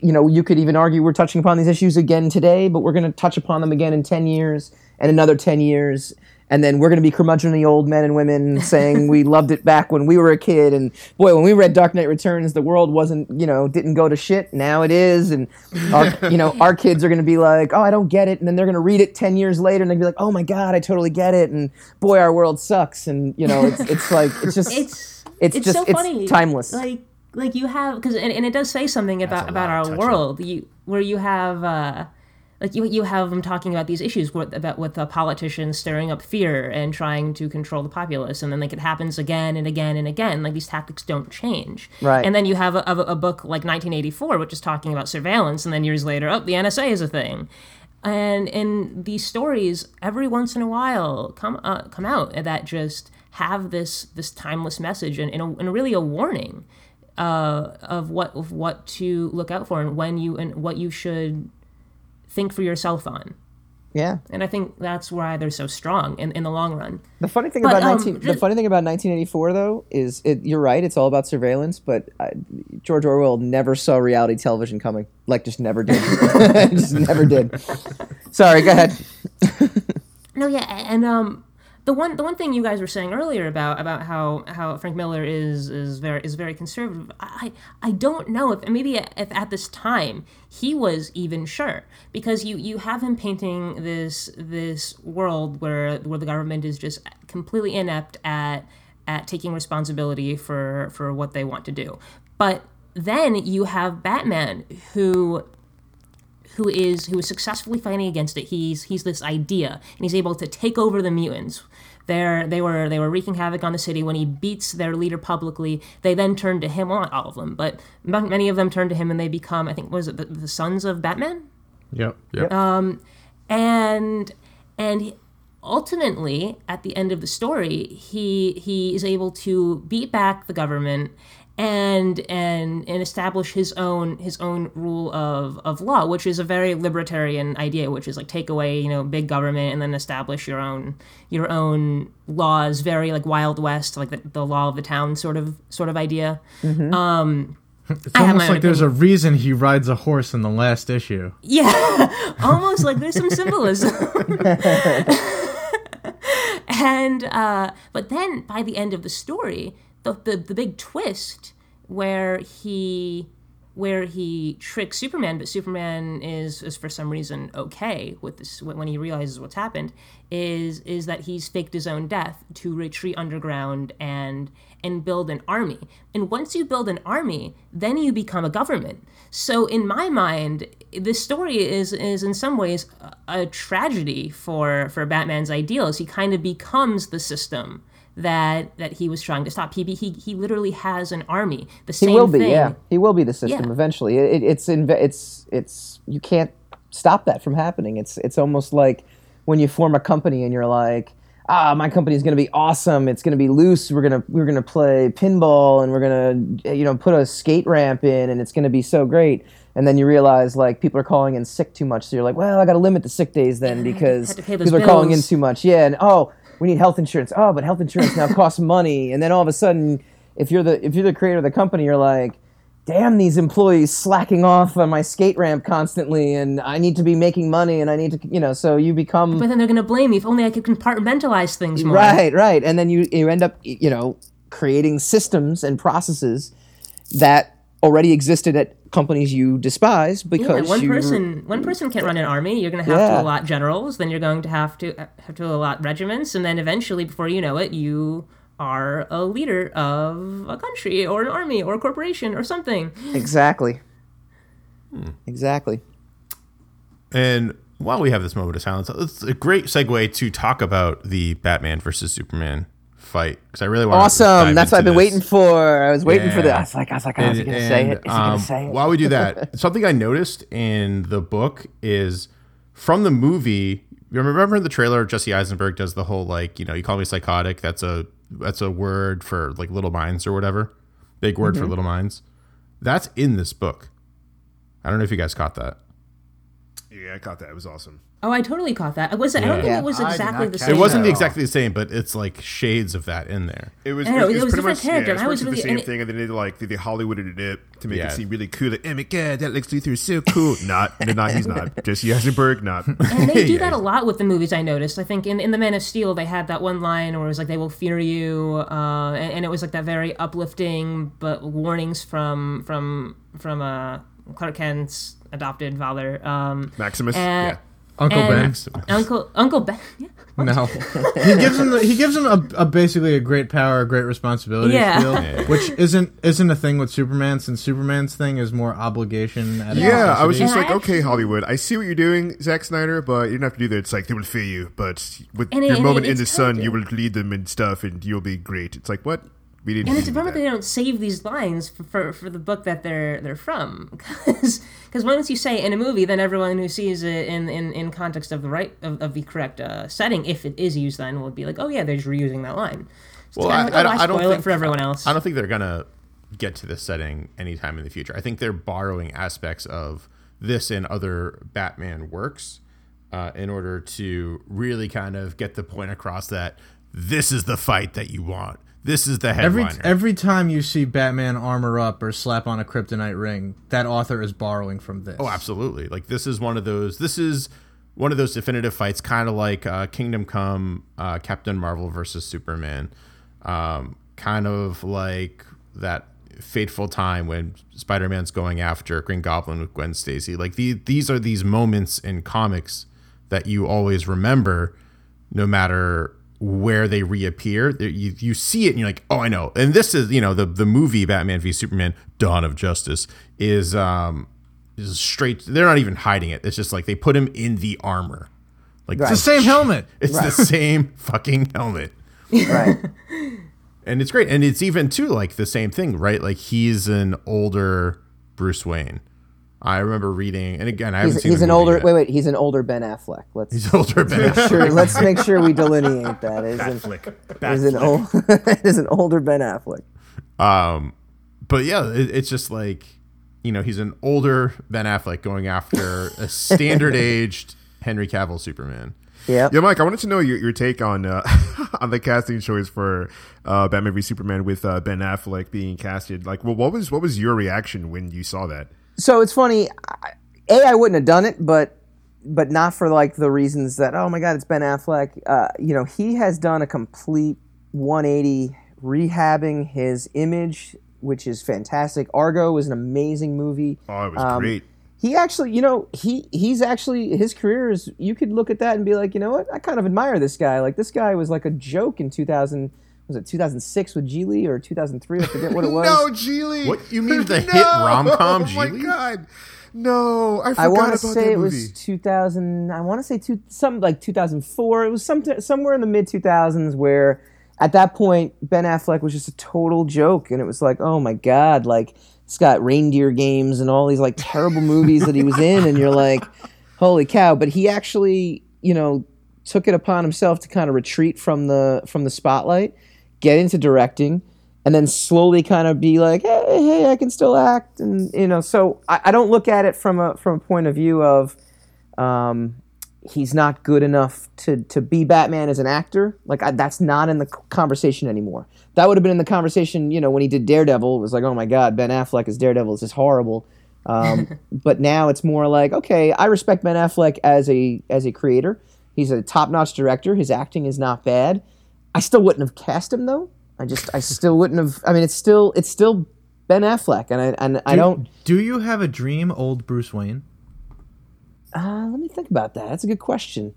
You know, you could even argue we're touching upon these issues again today, but we're going to touch upon them again in ten years and another ten years, and then we're going to be curmudgeonly old men and women saying we loved it back when we were a kid, and boy, when we read Dark Knight Returns, the world wasn't, you know, didn't go to shit. Now it is, and our, you know, our kids are going to be like, oh, I don't get it, and then they're going to read it ten years later, and they'll be like, oh my God, I totally get it, and boy, our world sucks, and you know, it's it's like, it's just... It's- It's, it's just so funny. It's timeless. Like, like you have, because and, and it does say something about, about our touching. world. You where you have, uh, like you you have them talking about these issues with, about with the politicians stirring up fear and trying to control the populace, and then like it happens again and again and again. Like these tactics don't change. Right. And then you have a, a, a book like nineteen eighty-four, which is talking about surveillance, and then years later, oh, the N S A is a thing. And in these stories, every once in a while, come uh, come out that just have this this timeless message and, and, a, and really a warning uh, of what of what to look out for and when you and what you should think for yourself on. Yeah, and I think that's why they're so strong in, in the long run. The funny thing but, about um, 19, just, the funny thing about nineteen eighty-four though is it, you're right, it's all about surveillance, but I, George Orwell never saw reality television coming, like just never did, just never did. Sorry, go ahead. No, yeah, and um. The one, the one thing you guys were saying earlier about about how, how Frank Miller is is very is very conservative. I I don't know if maybe if at this time he was even sure, because you, you have him painting this this world where where the government is just completely inept at at taking responsibility for, for what they want to do. But then you have Batman who. Who is who is successfully fighting against it? He's he's this idea, and he's able to take over the mutants. They're, they were they were wreaking havoc on the city. When he beats their leader publicly, they then turn to him. Well, not all of them, but many of them turn to him, and they become I think what is it the, the Sons of Batman? Yep. Yep. Um, and and ultimately at the end of the story, he he is able to beat back the government. And and and establish his own his own rule of, of law, which is a very libertarian idea, which is like take away, you know, big government and then establish your own your own laws, very like Wild West, like the, the law of the town sort of sort of idea. Mm-hmm. Um, it's I almost like opinion. There's a reason he rides a horse in the last issue. Yeah, almost like there's some symbolism. and uh, but then by the end of the story. The, the big twist where he where he tricks Superman, but Superman is, is for some reason okay with this when he realizes what's happened is is that he's faked his own death to retreat underground and and build an army. And once you build an army, then you become a government. So in my mind, this story is is in some ways a, a tragedy for for Batman's ideals. He kind of becomes the system. That that he was trying to stop. He he he literally has an army. The same thing. He will be, thing. yeah. He will be the system yeah. eventually. It, it's in, it's it's you can't stop that from happening. It's it's almost like when you form a company and you're like, ah, my company's gonna be awesome. It's gonna be loose. We're gonna we're gonna play pinball and we're gonna you know put a skate ramp in and it's gonna be so great. And then you realize like people are calling in sick too much. So you're like, well, I got to limit the sick days then because people bills. are calling in too much. Yeah, and oh. We need health insurance. Oh, but health insurance now costs money. And then all of a sudden, if you're the if you're the creator of the company, you're like, damn, these employees slacking off on my skate ramp constantly, and I need to be making money, and I need to, you know, so you become... But then they're going to blame me. If only I could compartmentalize things more. Right, right. And then you, you end up, you know, creating systems and processes that already existed at companies you despise because yeah, one you... person, one person can't run an army. You're going to have yeah. to allot generals, then you're going to have to have to allot regiments, and then eventually, before you know it, you... are a leader of a country or an army or a corporation or something. Exactly. Hmm. Exactly. And while we have this moment of silence, it's a great segue to talk about the Batman versus Superman fight because I really want awesome. to awesome. That's what I've been this. waiting for. I was waiting yeah. for this. I was like, I was like, oh, is he going to say it? Is um, he going to say it? While we do that, something I noticed in the book is from the movie. You remember in the trailer, Jesse Eisenberg does the whole like, you know, you call me psychotic. That's a that's a word for like little minds or whatever. Big word mm-hmm. for little minds. That's in this book. I don't know if you guys caught that. Yeah, I caught that. It was awesome. Oh, I totally caught that. I was yeah. I don't think yeah. it was exactly the same. It wasn't exactly the same, but it's like shades of that in there. It was. Know, it, it, it was, was pretty much yeah, it I was really, the same thing, and then they like they, they Hollywooded it up to make yeah. it seem really cool. Like, oh my god, that Lex Luthor is so cool. not, no, not he's not. Jesse Eisenberg, not. And they do yeah. that a lot with the movies. I noticed. I think in in the Man of Steel, they had that one line where it was like, "They will fear you," uh, and, and it was like that very uplifting, but warnings from from from uh, Clark Kent's adopted father, um, Maximus. And, yeah. Uncle Ben. Uncle Uncle Ben. Yeah. No, he gives him the, he gives him a, a basically a great power, a great responsibility, yeah. feel, yeah. which isn't isn't a thing with Superman, since Superman's thing is more obligation. At yeah, I was just yeah, like, okay, Hollywood, I see what you're doing, Zack Snyder, but you don't have to do that. It's like they will fear you, but with and your it, moment in the sun, you will lead them and stuff, and you'll be great. It's like what. And it's a problem that they don't save these lines for, for, for the book that they're they're from, because once you say it in a movie, then everyone who sees it in, in, in context of the right of, of the correct uh, setting, if it is used, then will be like, oh yeah, they're just reusing that line. So well, I, like, oh, I, I, I don't spoil think, it for everyone else. I don't think they're gonna get to this setting anytime in the future. I think they're borrowing aspects of this and other Batman works uh, in order to really kind of get the point across that this is the fight that you want. This is the headliner. Every, every time you see Batman armor up or slap on a kryptonite ring, that author is borrowing from this. Oh, absolutely. Like, this is one of those, this is one of those definitive fights, kind of like uh, Kingdom Come, uh, Captain Marvel versus Superman. Um, kind of like that fateful time when Spider-Man's going after Green Goblin with Gwen Stacy. Like, the, these are these moments in comics that you always remember, no matter where they reappear. You, you see it and you're like, oh, I know. And this is, you know, the, the movie Batman v Superman, Dawn of Justice, is um is straight. They're not even hiding it. It's just like they put him in the armor. Like right. It's the same helmet. It's right. the same fucking helmet. Right. And it's great. And it's even too like the same thing, right? Like he's an older Bruce Wayne. I remember reading, and again, I haven't he's, seen. He's an older. Yet. Wait, wait. He's an older Ben Affleck. Let's. He's older Ben. Let's make, sure, let's make sure we delineate that. Is Batfleck. Is an old. Is an older Ben Affleck. Um, but yeah, it, it's just like, you know, he's an older Ben Affleck going after a standard-aged Henry Cavill Superman. Yeah. Yeah, Mike. I wanted to know your, your take on uh, on the casting choice for uh, Batman v Superman with uh, Ben Affleck being casted. Like, well, what was what was your reaction when you saw that? So it's funny, A, I wouldn't have done it, but but not for like the reasons that, oh my God, it's Ben Affleck. Uh, you know, he has done a complete one eighty rehabbing his image, which is fantastic. Argo was an amazing movie. Oh, it was um, great. He actually, you know, he he's actually, his career is, you could look at that and be like, you know what, I kind of admire this guy. Like this guy was like a joke in two thousand. Was it two thousand six with Gigli or two thousand three? I forget what it was. No, Gigli. What you mean the no. hit rom-com Gigli? Oh my god. No, I forgot I want to say it movie. was two thousand. I want to say two some like two thousand four. It was some somewhere in the mid two thousands where at that point Ben Affleck was just a total joke and it was like, "Oh my god, like it's got Reindeer Games and all these like terrible movies that he was in and you're like, "Holy cow." But he actually, you know, took it upon himself to kind of retreat from the from the spotlight. Get into directing, and then slowly kind of be like, hey, hey, I can still act, and you know. So I, I don't look at it from a from a point of view of, um, he's not good enough to, to be Batman as an actor. Like, I, that's not in the conversation anymore. That would have been in the conversation, you know, when he did Daredevil. It was like, oh, my God, Ben Affleck as Daredevil. This is horrible. Um, but now it's more like, okay, I respect Ben Affleck as a as a creator. He's a top-notch director. His acting is not bad. I still wouldn't have cast him, though. I just, I still wouldn't have. I mean, it's still, it's still Ben Affleck, and I, and do, I don't. Do you have a dream, old Bruce Wayne? Uh, let me think about that. That's a good question.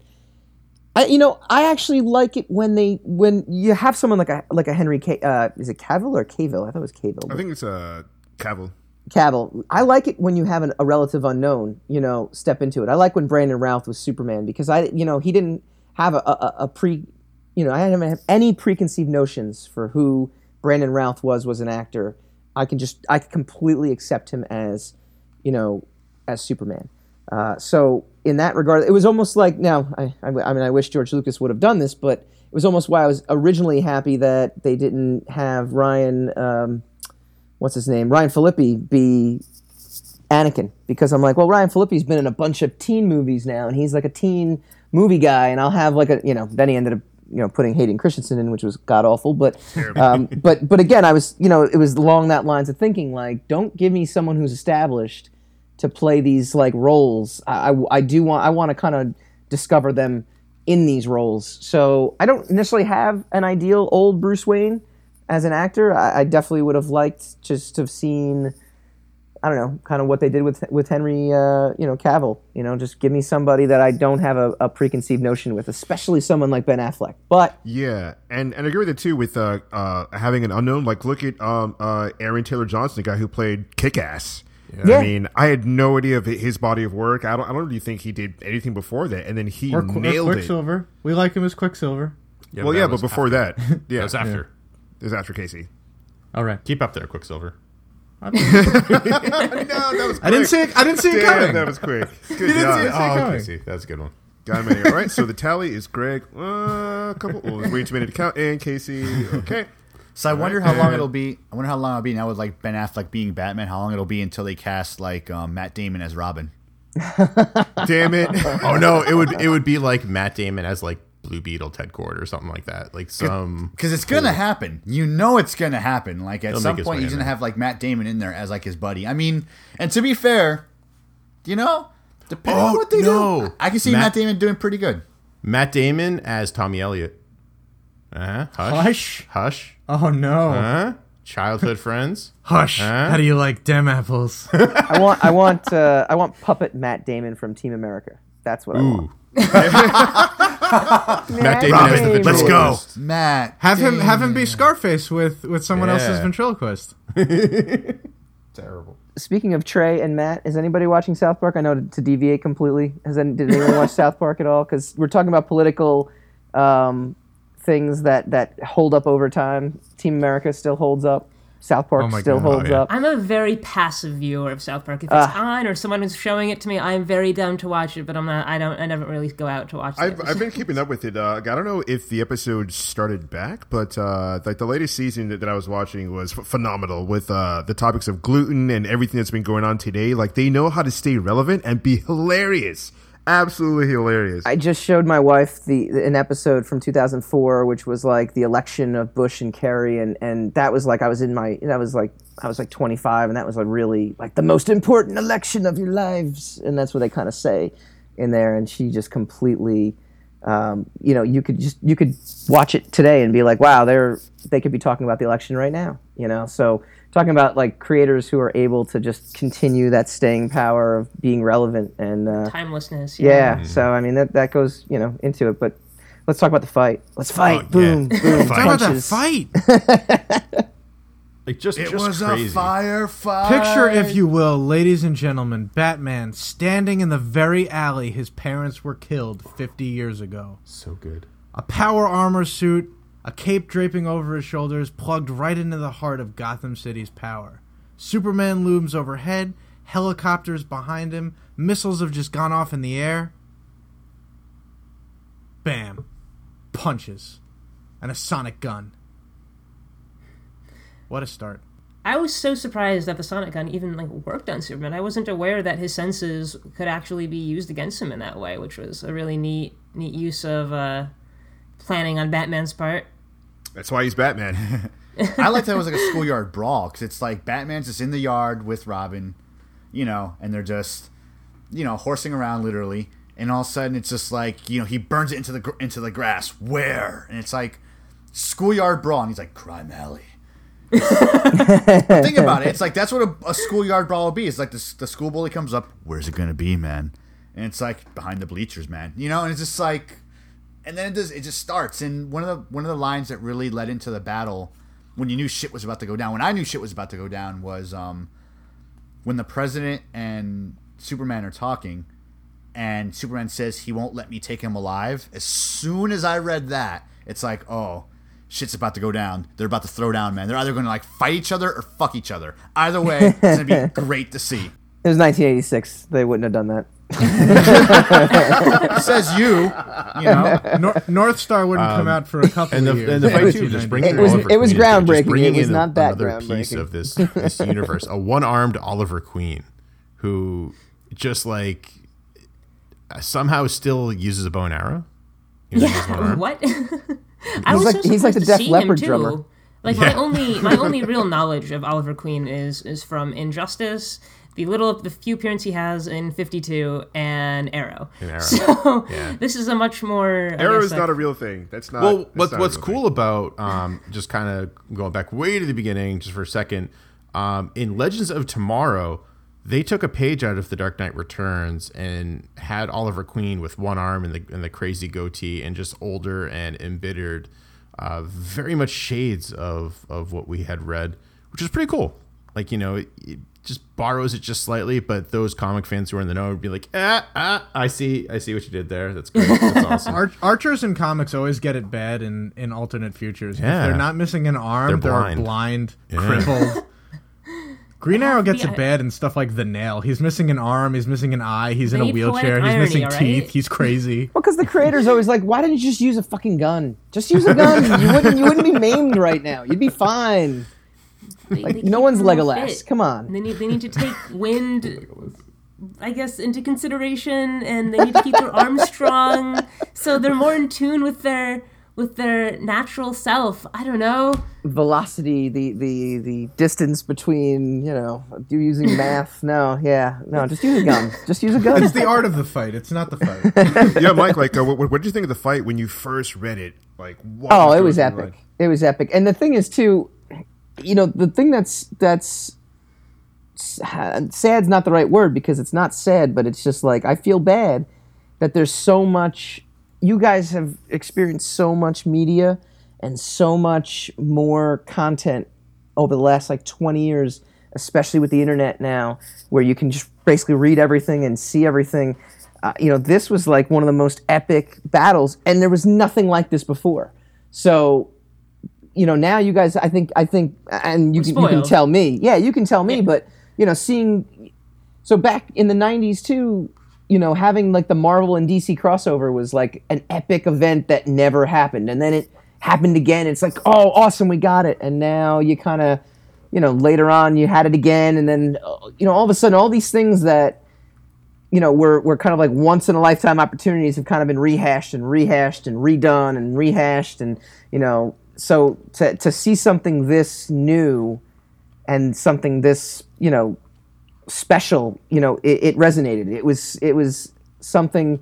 I, you know, I actually like it when they, when you have someone like a, like a Henry K. Uh, is it Cavill or Cavill? I thought it was Cavill. I think it's uh, Cavill. Cavill. I like it when you have an, a relative unknown, you know, step into it. I like when Brandon Routh was Superman, because I, you know, he didn't have a, a, a pre. You know, I didn't have any preconceived notions for who Brandon Routh was was an actor. I can just, I can completely accept him as, you know, as Superman. Uh, so in that regard, it was almost like, now, I, I mean, I wish George Lucas would have done this, but it was almost why I was originally happy that they didn't have Ryan, um, what's his name, Ryan Phillippe be Anakin, because I'm like, well, Ryan Phillippe's been in a bunch of teen movies now, and he's like a teen movie guy, and I'll have like a, you know, then he ended up, you know, putting Hayden Christensen in, which was god awful, but, um, but, but again, I was, you know, it was along that lines of thinking, like, don't give me someone who's established to play these like roles. I, I, I do want, I want to kind of discover them in these roles. So I don't necessarily have an ideal old Bruce Wayne as an actor. I, I definitely would have liked just to have seen, I don't know, kind of what they did with, with Henry, uh, you know, Cavill, you know, just give me somebody that I don't have a, a preconceived notion with, especially someone like Ben Affleck. But yeah. And, and I agree with it too, with, uh, uh, having an unknown, like look at, um, uh, Aaron Taylor Johnson, the guy who played Kick-Ass. Yeah. Yeah. I mean, I had no idea of his body of work. I don't, I don't really think he did anything before that. And then he or, nailed or Quicksilver. It. We like him as Quicksilver. Yeah, well, but yeah, but before after. that, yeah, it was after, yeah. It was after Casey. All right. Keep up there, Quicksilver. I, no, that was quick. I didn't see it. I didn't see it coming. Damn, that was quick. Good you didn't job. see it oh, coming. See. That's a good one. Got him in here. All right. So the tally is Greg. Uh, a couple. Well, way too many to count. And Casey. Okay. So I All wonder right. how long it'll be. I wonder how long it'll be now with like Ben Affleck being Batman. How long it'll be until they cast like um, Matt Damon as Robin? Damn it! Oh no, it would it would be like Matt Damon as like Blue Beetle, Ted Kord, or something like that. Like some, because it's cool. gonna happen. You know, it's gonna happen. Like at It'll some point, he's gonna have like Matt Damon in there as like his buddy. I mean, and to be fair, you know, depending oh, on what they no. do, I can see Matt, Matt Damon doing pretty good. Matt Damon as Tommy Elliot. Uh-huh. Hush, hush, hush. Oh no. Uh-huh. Childhood friends. Hush. Uh-huh. How do you like dem apples? I want, I want, uh, I want puppet Matt Damon from Team America. That's what Ooh. I want. Matt, Matt Damon Robin, is the let's go. Matt, have Damon. him have him be Scarface with, with someone yeah. else's ventriloquist. Terrible. Speaking of Trey and Matt, is anybody watching South Park? I know to, to deviate completely. Has any, did anyone watch South Park at all? Because we're talking about political um, things that, that hold up over time. Team America still holds up. South Park oh still God. holds oh, yeah. up. I'm a very passive viewer of South Park. If uh, it's on or someone is showing it to me, I'm very down to watch it. But I'm not. I don't. I never really go out to watch it. I've, I've been keeping up with it. Uh, I don't know if the episode started back, but uh, like the latest season that, that I was watching was f- phenomenal with uh, the topics of gluten and everything that's been going on today. Like they know how to stay relevant and be hilarious. Absolutely hilarious. I just showed my wife the an episode from two thousand four, which was like the election of Bush and Kerry, and, and that was like I was in my that was like I was like twenty-five, and that was like really like the most important election of your lives, and that's what they kind of say in there. And she just completely, um, you know, you could just you could watch it today and be like, wow, they're they could be talking about the election right now, you know. So talking about like creators who are able to just continue that staying power of being relevant and uh, timelessness. Yeah. yeah. So I mean that, that goes you know into it, but let's talk about the fight. Let's fight. Oh, boom. Yeah. Boom. Talk about the fight. Like just it just was crazy. A firefight. Picture, if you will, ladies and gentlemen, Batman standing in the very alley his parents were killed fifty years ago. So good. A power armor suit. A cape draping over his shoulders, plugged right into the heart of Gotham City's power. Superman looms overhead, helicopters behind him, missiles have just gone off in the air. Bam. Punches. And a sonic gun. What a start. I was so surprised that the sonic gun even like worked on Superman. I wasn't aware that his senses could actually be used against him in that way, which was a really neat neat use of uh, planning on Batman's part. That's why he's Batman. I like that it was like a schoolyard brawl, because it's like Batman's just in the yard with Robin, you know, and they're just, you know, horsing around literally, and all of a sudden it's just like, you know, he burns it into the into the grass. Where? And it's like schoolyard brawl, and he's like, crime alley. Think about it. It's like that's what a, a schoolyard brawl would be. It's like the, the school bully comes up. Where's it gonna be, man? And it's like behind the bleachers, man. You know, and it's just like, and then it does. It just starts. And one of the one of the lines that really led into the battle, when you knew shit was about to go down, when I knew shit was about to go down, was um, when the president and Superman are talking, and Superman says he won't let me take him alive. As soon as I read that, it's like, oh. Shit's about to go down. They're about to throw down, man. They're either going to like fight each other or fuck each other. Either way, it's going to be great to see. It was nineteen eighty-six. They wouldn't have done that. Says you. You know, Nor- North Star wouldn't um, come out for a couple and of the, years. And the fight too just brings it, it was, Oliver. It was Queen groundbreaking. It was not that groundbreaking. Another piece of this this universe, a one-armed Oliver Queen, who just like somehow still uses a bow and arrow. You know, yeah. What? I he's was like, so he's like the Def Leppard drummer. Like yeah. my only my only real knowledge of Oliver Queen is is from Injustice, the little the few appearances he has in fifty-two, and Arrow. And Arrow. So yeah. This is a much more Arrow is like, not a real thing. That's not. Well, that's what's not what's cool thing. About um, just kind of going back way to the beginning just for a second. Um, in Legends of Tomorrow, they took a page out of The Dark Knight Returns and had Oliver Queen with one arm and the and the crazy goatee and just older and embittered, uh, very much shades of, of what we had read, which is pretty cool. Like, you know, it, it just borrows it just slightly, but those comic fans who are in the know would be like, ah, ah, I see, I see what you did there. That's great. That's awesome. Ar- archers in comics always get it bad in, in alternate futures. Yeah. If they're not missing an arm, they're blind, they're blind yeah. crippled. Green Arrow gets a bad and stuff like The Nail. He's missing an arm. He's missing an eye. He's in a wheelchair. He's missing teeth. He's crazy. Well, because the creator's always like, why didn't you just use a fucking gun? Just use a gun. You wouldn't. You wouldn't be maimed right now. You'd be fine. Like, no one's Legolas. Come on. They need. They need to take wind, I guess, into consideration, and they need to keep their arms strong, so they're more in tune with their. With their natural self, I don't know. Velocity, the the the distance between, you know, you using math. No, yeah, no, just use a gun. Just use a gun. It's the art of the fight. It's not the fight. Yeah, Mike. Like, uh, what, what did you think of the fight when you first read it? Like, what oh, was it was epic. Like? It was epic. And the thing is, too, you know, the thing that's that's sad's not the right word because it's not sad, but it's just like I feel bad that there's so much. You guys have experienced so much media and so much more content over the last like twenty years, especially with the internet now, where you can just basically read everything and see everything. Uh, you know, this was like one of the most epic battles, and there was nothing like this before. So, you know, now you guys, I think, I think, and you, can, you can tell me, yeah, you can tell me, yeah. But you know, seeing, so back in the nineties too. You know, having like the Marvel and D C crossover was like an epic event that never happened. And then it happened again. It's like, oh, awesome, we got it. And now you kind of, you know, later on you had it again. And then, you know, all of a sudden all these things that, you know, were, were kind of like once in a lifetime opportunities have kind of been rehashed and rehashed and redone and rehashed. And, you know, so to to see something this new and something this, you know, special, you know, it, it resonated. It was it was something,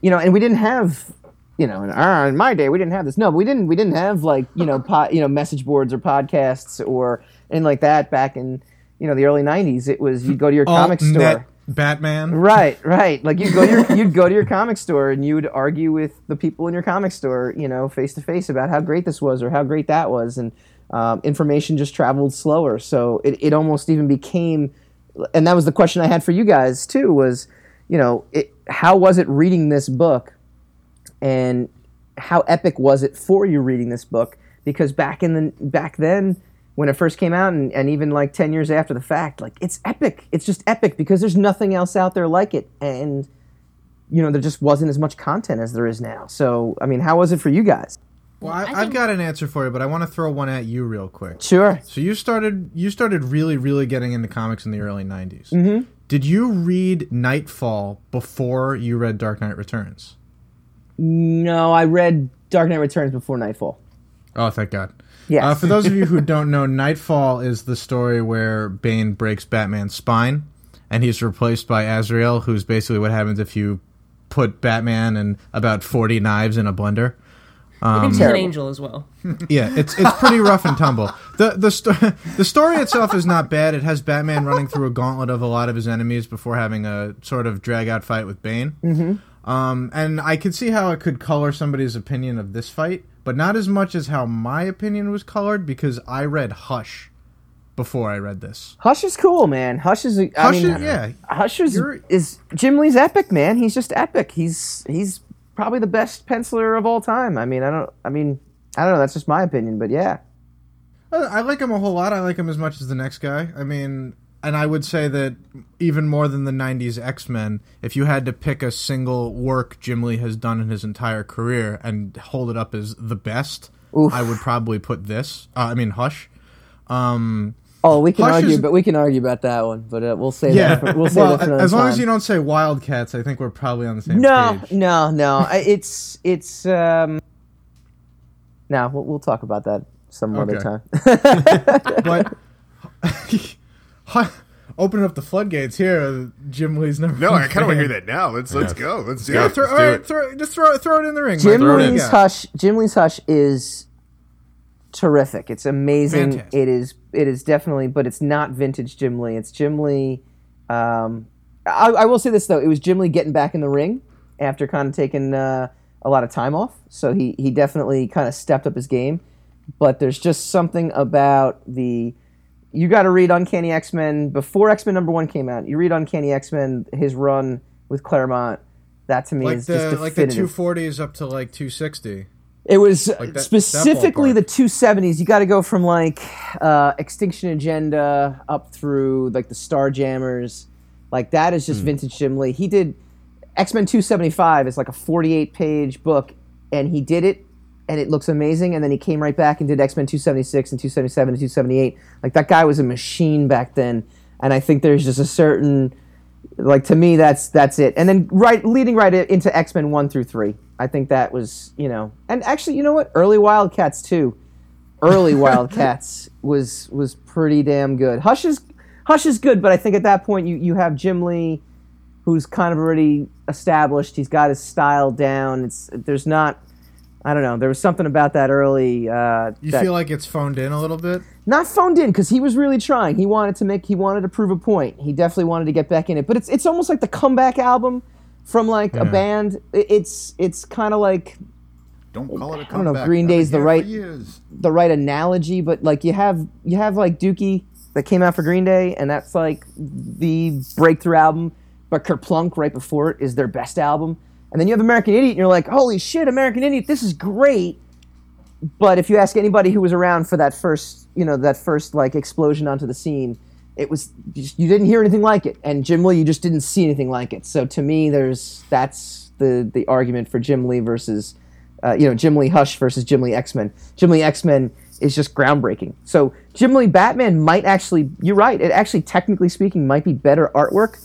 you know, and we didn't have, you know, in, our, in my day we didn't have this. No, but we didn't we didn't have like you know po- you know message boards or podcasts or anything like that back in you know the early nineties. It was you'd go to your Alt comic store, net Batman. Right, right. Like you'd go to your you'd go to your comic store and you would argue with the people in your comic store, you know, face to face about how great this was or how great that was, and um, information just traveled slower. So it it almost even became. And that was the question I had for you guys too. Was, you know, it, how was it reading this book, and how epic was it for you reading this book? Because back in the back then, when it first came out, and, and even like ten years after the fact, like it's epic. It's just epic because there's nothing else out there like it, and you know there just wasn't as much content as there is now. So, I mean, how was it for you guys? Well, I, I think... I've got an answer for you, but I want to throw one at you real quick. Sure. So you started you started really, really getting into comics in the early nineties. Mm-hmm. Did you read Knightfall before you read Dark Knight Returns? No, I read Dark Knight Returns before Knightfall. Oh, thank God. Yes. Uh, for those of you who don't know, Knightfall is the story where Bane breaks Batman's spine, and he's replaced by Azrael, who's basically what happens if you put Batman and about forty knives in a blender. Um, I think he's an angel as well. Yeah, it's it's pretty rough and tumble. The the, sto- the story itself is not bad. It has Batman running through a gauntlet of a lot of his enemies before having a sort of drag-out fight with Bane. Mm-hmm. Um, and I could see how it could color somebody's opinion of this fight, but not as much as how my opinion was colored, because I read Hush before I read this. Hush is cool, man. Hush is... I Hush mean, is, yeah. Hush is, is... Jim Lee's epic, man. He's just epic. He's he's... probably the best penciler of all time. I mean, I don't. I mean, I don't know. That's just my opinion, but yeah, I like him a whole lot. I like him as much as the next guy. I mean, and I would say that even more than the nineties X-Men, if you had to pick a single work Jim Lee has done in his entire career and hold it up as the best, oof, I would probably put this. Uh, I mean, Hush. Um, oh, we can Hush argue, is... but we can argue about that one. But uh, we'll say yeah. that. For, we'll say well, that for as long time. As you don't say Wildcats, I think we're probably on the same no, page. No, no, no. It's it's. Um... No, we'll, we'll talk about that some okay. other time. But open up the floodgates here, Jim Lee's number. No, I kind of want to hear that now. Let's yeah. let's go. Let's do yeah, it. Throw, let's all do right, it. Throw, just throw throw it in the ring. Jim Lee's yeah. Hush. Jim Lee's Hush is terrific. It's amazing. Fantastic. It is. It is definitely, but it's not vintage Jim Lee. It's Jim Lee. Um, I, I will say this though: it was Jim Lee getting back in the ring after kind of taking uh, a lot of time off. So he he definitely kind of stepped up his game. But there's just something about the you got to read Uncanny X-Men before X-Men number one came out. You read Uncanny X-Men, his run with Claremont. That to me like is the, just definitive. Like the two forties up to like two sixty. It was like that, specifically that the two seventies. You got to go from like uh, Extinction Agenda up through like the Starjammers. Like that is just mm. vintage Jim Lee. He did X-Men two seventy-five. It's like a forty-eight page book, and he did it, and it looks amazing. And then he came right back and did X-Men two seventy-six and two seventy-seven and two seventy-eight. Like that guy was a machine back then, and I think there's just a certain like to me that's that's it. And then right leading right into X-Men one through three. I think that was, you know, and actually, you know what? Early Wildcats too. Early Wildcats was was pretty damn good. Hush is Hush is good, but I think at that point you, you have Jim Lee, who's kind of already established. He's got his style down. It's there's not, I don't know. There was something about that early. Uh, you that, feel like it's phoned in a little bit? Not phoned in, because he was really trying. He wanted to make. He wanted to prove a point. He definitely wanted to get back in it. But it's it's almost like the comeback album. From like yeah. a band, it's it's kind of like don't call it a comeback. I don't know. Green Day's the right the right analogy, but like you have you have like Dookie that came out for Green Day, and that's like the breakthrough album. But Kerplunk right before it is their best album, and then you have American Idiot, and you're like, holy shit, American Idiot, this is great. But if you ask anybody who was around for that first, you know, that first like explosion onto the scene. It was just, you didn't hear anything like it, and Jim Lee, you just didn't see anything like it. So to me, there's that's the the argument for Jim Lee versus, uh, you know, Jim Lee Hush versus Jim Lee X-Men. Jim Lee X-Men is just groundbreaking. So Jim Lee Batman might actually, you're right, it actually technically speaking might be better artwork.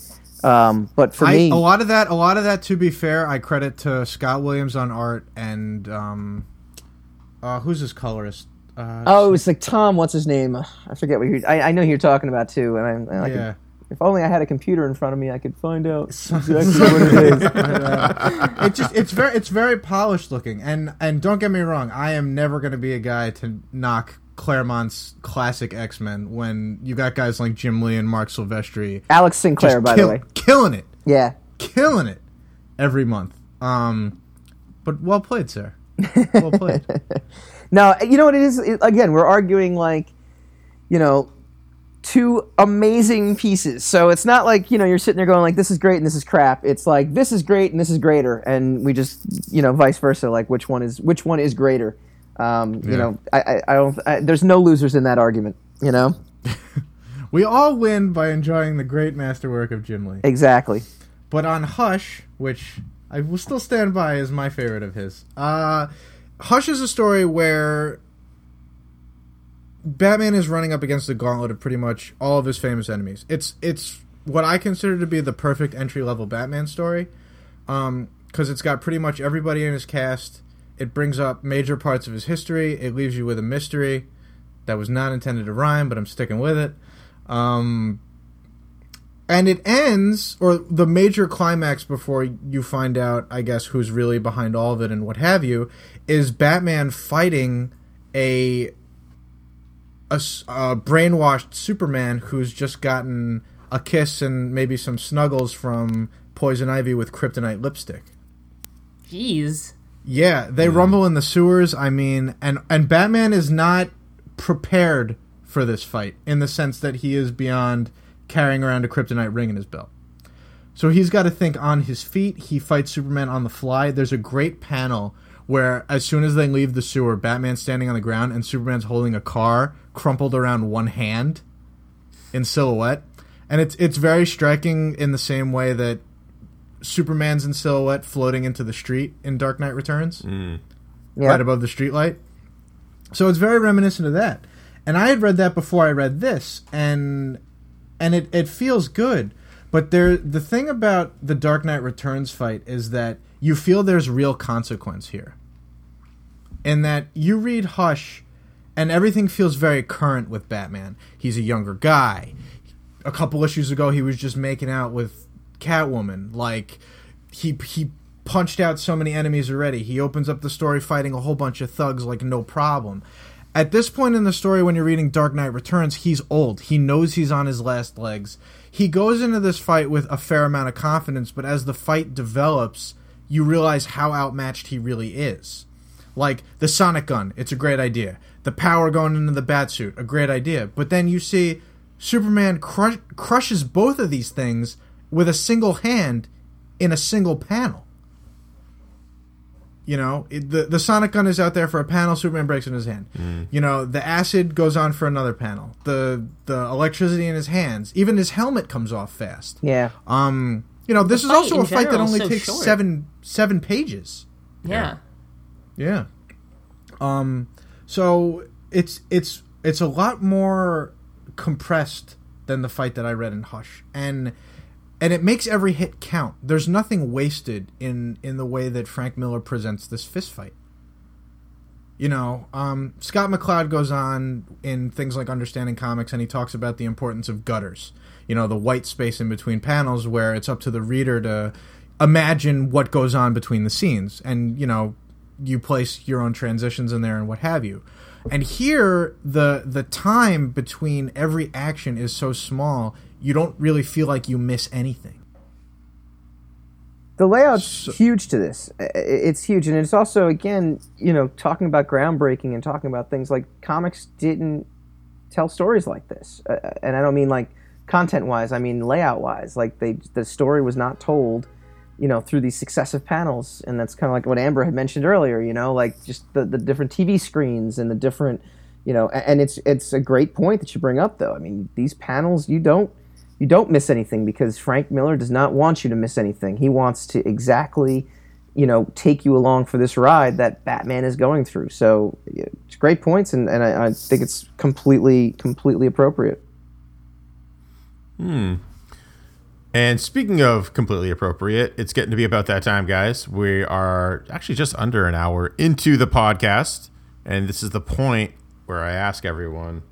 Um, but for I, me, a lot of that, a lot of that, to be fair, I credit to Scott Williams on art and um, uh, who's his colorist. Uh, oh, it's like Tom. What's his name? I forget what you're. I, I know who you're talking about too. And I, and I yeah. could, if only I had a computer in front of me, I could find out exactly what it is. uh, it just it's very it's very polished looking. And and don't get me wrong, I am never going to be a guy to knock Claremont's classic X-Men when you got guys like Jim Lee and Mark Silvestri, Alex Sinclair, by kill, the way, killing it. Yeah, killing it every month. Um, but well played, sir. Well played. Now, you know what it is? It, again, we're arguing, like, you know, two amazing pieces. So it's not like, you know, you're sitting there going, like, this is great and this is crap. It's like, this is great and this is greater. And we just, you know, vice versa, like, which one is which one is greater? Um, yeah. You know, I, I, I don't, I, there's no losers in that argument, you know? We all win by enjoying the great masterwork of Jim Lee. Exactly. But on Hush, which I will still stand by as my favorite of his, uh... Hush is a story where Batman is running up against the gauntlet of pretty much all of his famous enemies. It's it's what I consider to be the perfect entry-level Batman story, um, because it's got pretty much everybody in his cast. It brings up major parts of his history. It leaves you with a mystery that was not intended to rhyme, but I'm sticking with it. Um, and it ends, or the major climax before you find out, I guess, who's really behind all of it and what have you, is Batman fighting a... A, a brainwashed Superman who's just gotten a kiss and maybe some snuggles from Poison Ivy with kryptonite lipstick. Jeez. Yeah, they mm. rumble in the sewers. I mean, and, and Batman is not prepared for this fight in the sense that he is beyond carrying around a kryptonite ring in his belt. So he's got to think on his feet. He fights Superman on the fly. There's a great panel where as soon as they leave the sewer, Batman's standing on the ground and Superman's holding a car crumpled around one hand in silhouette. And it's it's very striking in the same way that Superman's in silhouette floating into the street in Dark Knight Returns, mm. right yep. above the streetlight. So it's very reminiscent of that. And I had read that before I read this, and and it, it feels good. But there, the thing about the Dark Knight Returns fight is that you feel there's real consequence here. In that you read Hush, and everything feels very current with Batman. He's a younger guy. A couple issues ago, he was just making out with Catwoman. Like, he he punched out so many enemies already. He opens up the story fighting a whole bunch of thugs like no problem. At this point in the story, when you're reading Dark Knight Returns, he's old. He knows he's on his last legs. He goes into this fight with a fair amount of confidence, but as the fight develops, you realize how outmatched he really is. Like, the sonic gun, it's a great idea. The power going into the Batsuit, a great idea. But then you see Superman crush, crushes both of these things with a single hand in a single panel. You know, it, the, the sonic gun is out there for a panel, Superman breaks in his hand. Mm. You know, the acid goes on for another panel. The the electricity in his hands. Even his helmet comes off fast. Yeah. Um... You know, this is also a fight that only takes seven seven pages. Yeah. Yeah. Um, so it's it's it's a lot more compressed than the fight that I read in Hush. And and it makes every hit count. There's nothing wasted in, in the way that Frank Miller presents this fist fight. You know, um, Scott McCloud goes on in things like Understanding Comics, and he talks about the importance of gutters. You know, the white space in between panels where it's up to the reader to imagine what goes on between the scenes. And, you know, you place your own transitions in there and what have you. And here, the the time between every action is so small, you don't really feel like you miss anything. The layout's so huge to this. It's huge. And it's also, again, you know, talking about groundbreaking and talking about things like comics didn't tell stories like this. Uh, and I don't mean like content-wise, I mean layout-wise. Like they, the story was not told, you know, through these successive panels. And that's kind of like what Amber had mentioned earlier, you know, like just the, the different T V screens and the different, you know, and it's it's a great point that you bring up, though. I mean, these panels, you don't, You don't miss anything because Frank Miller does not want you to miss anything. He wants to exactly, you know, take you along for this ride that Batman is going through. So it's great points, and, and I, I think it's completely, completely appropriate. Hmm. And speaking of completely appropriate, it's getting to be about that time, guys. We are actually just under an hour into the podcast, and this is the point where I ask everyone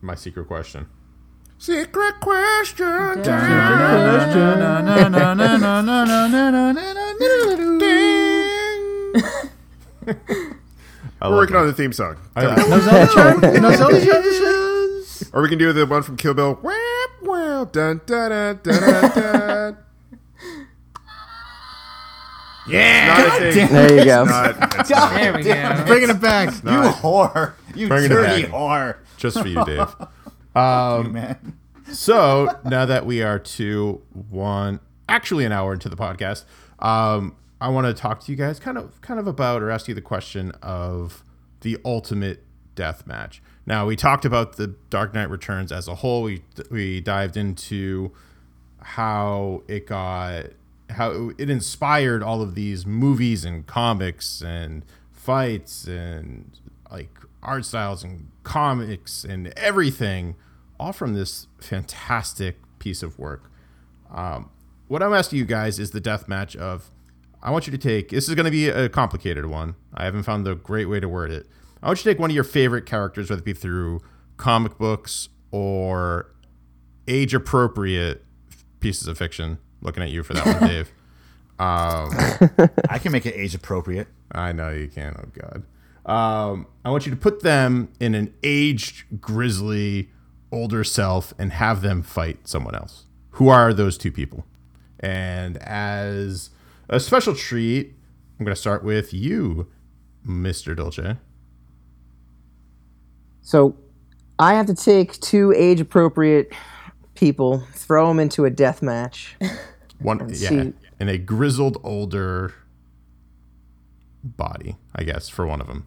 my secret question. Secret question. We're working on the theme song. Or we can do the one from Kill Bill. Yeah. There you go. There we go. Bringing it back. You whore. You dirty whore. Just for you, Dave. Um, you, man. So now that we are to one, actually an hour into the podcast, um, I want to talk to you guys kind of, kind of about, or ask you the question of the ultimate death match. Now we talked about the Dark Knight Returns as a whole. We, we dived into how it got, how it inspired all of these movies and comics and fights and like art styles and comics and everything, all from this fantastic piece of work. Um, what I'm asking you guys is the death match of, I want you to take, this is going to be a complicated one. I haven't found a great way to word it. I want you to take one of your favorite characters, whether it be through comic books or age appropriate pieces of fiction. Looking at you for that one, Dave. Um, I can make it age appropriate. I know you can. Oh God. Um, I want you to put them in an aged, grisly, older self and have them fight someone else. Who are those two people? And as a special treat, I'm going to start with you, Mister Dolce. So I have to take two age appropriate people, throw them into a death match. One, yeah, see. In a grizzled older body, I guess, for one of them.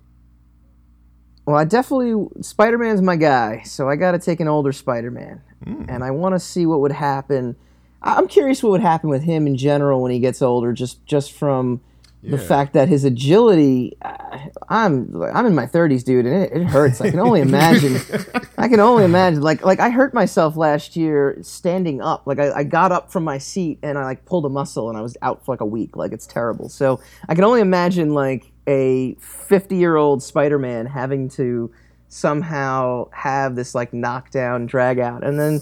Well, I definitely, Spider-Man's my guy, so I got to take an older Spider-Man. Mm. And I want to see what would happen. I'm curious what would happen with him in general when he gets older, just just from yeah. the fact that his agility, I, I'm I'm in my thirties, dude, and it, it hurts. I can only imagine. I can only imagine. Like, like I hurt myself last year standing up. Like, I, I got up from my seat, and I, like, pulled a muscle, and I was out for, like, a week. Like, it's terrible. So I can only imagine, like, a fifty-year-old Spider-Man having to somehow have this, like, knockdown, drag out. And then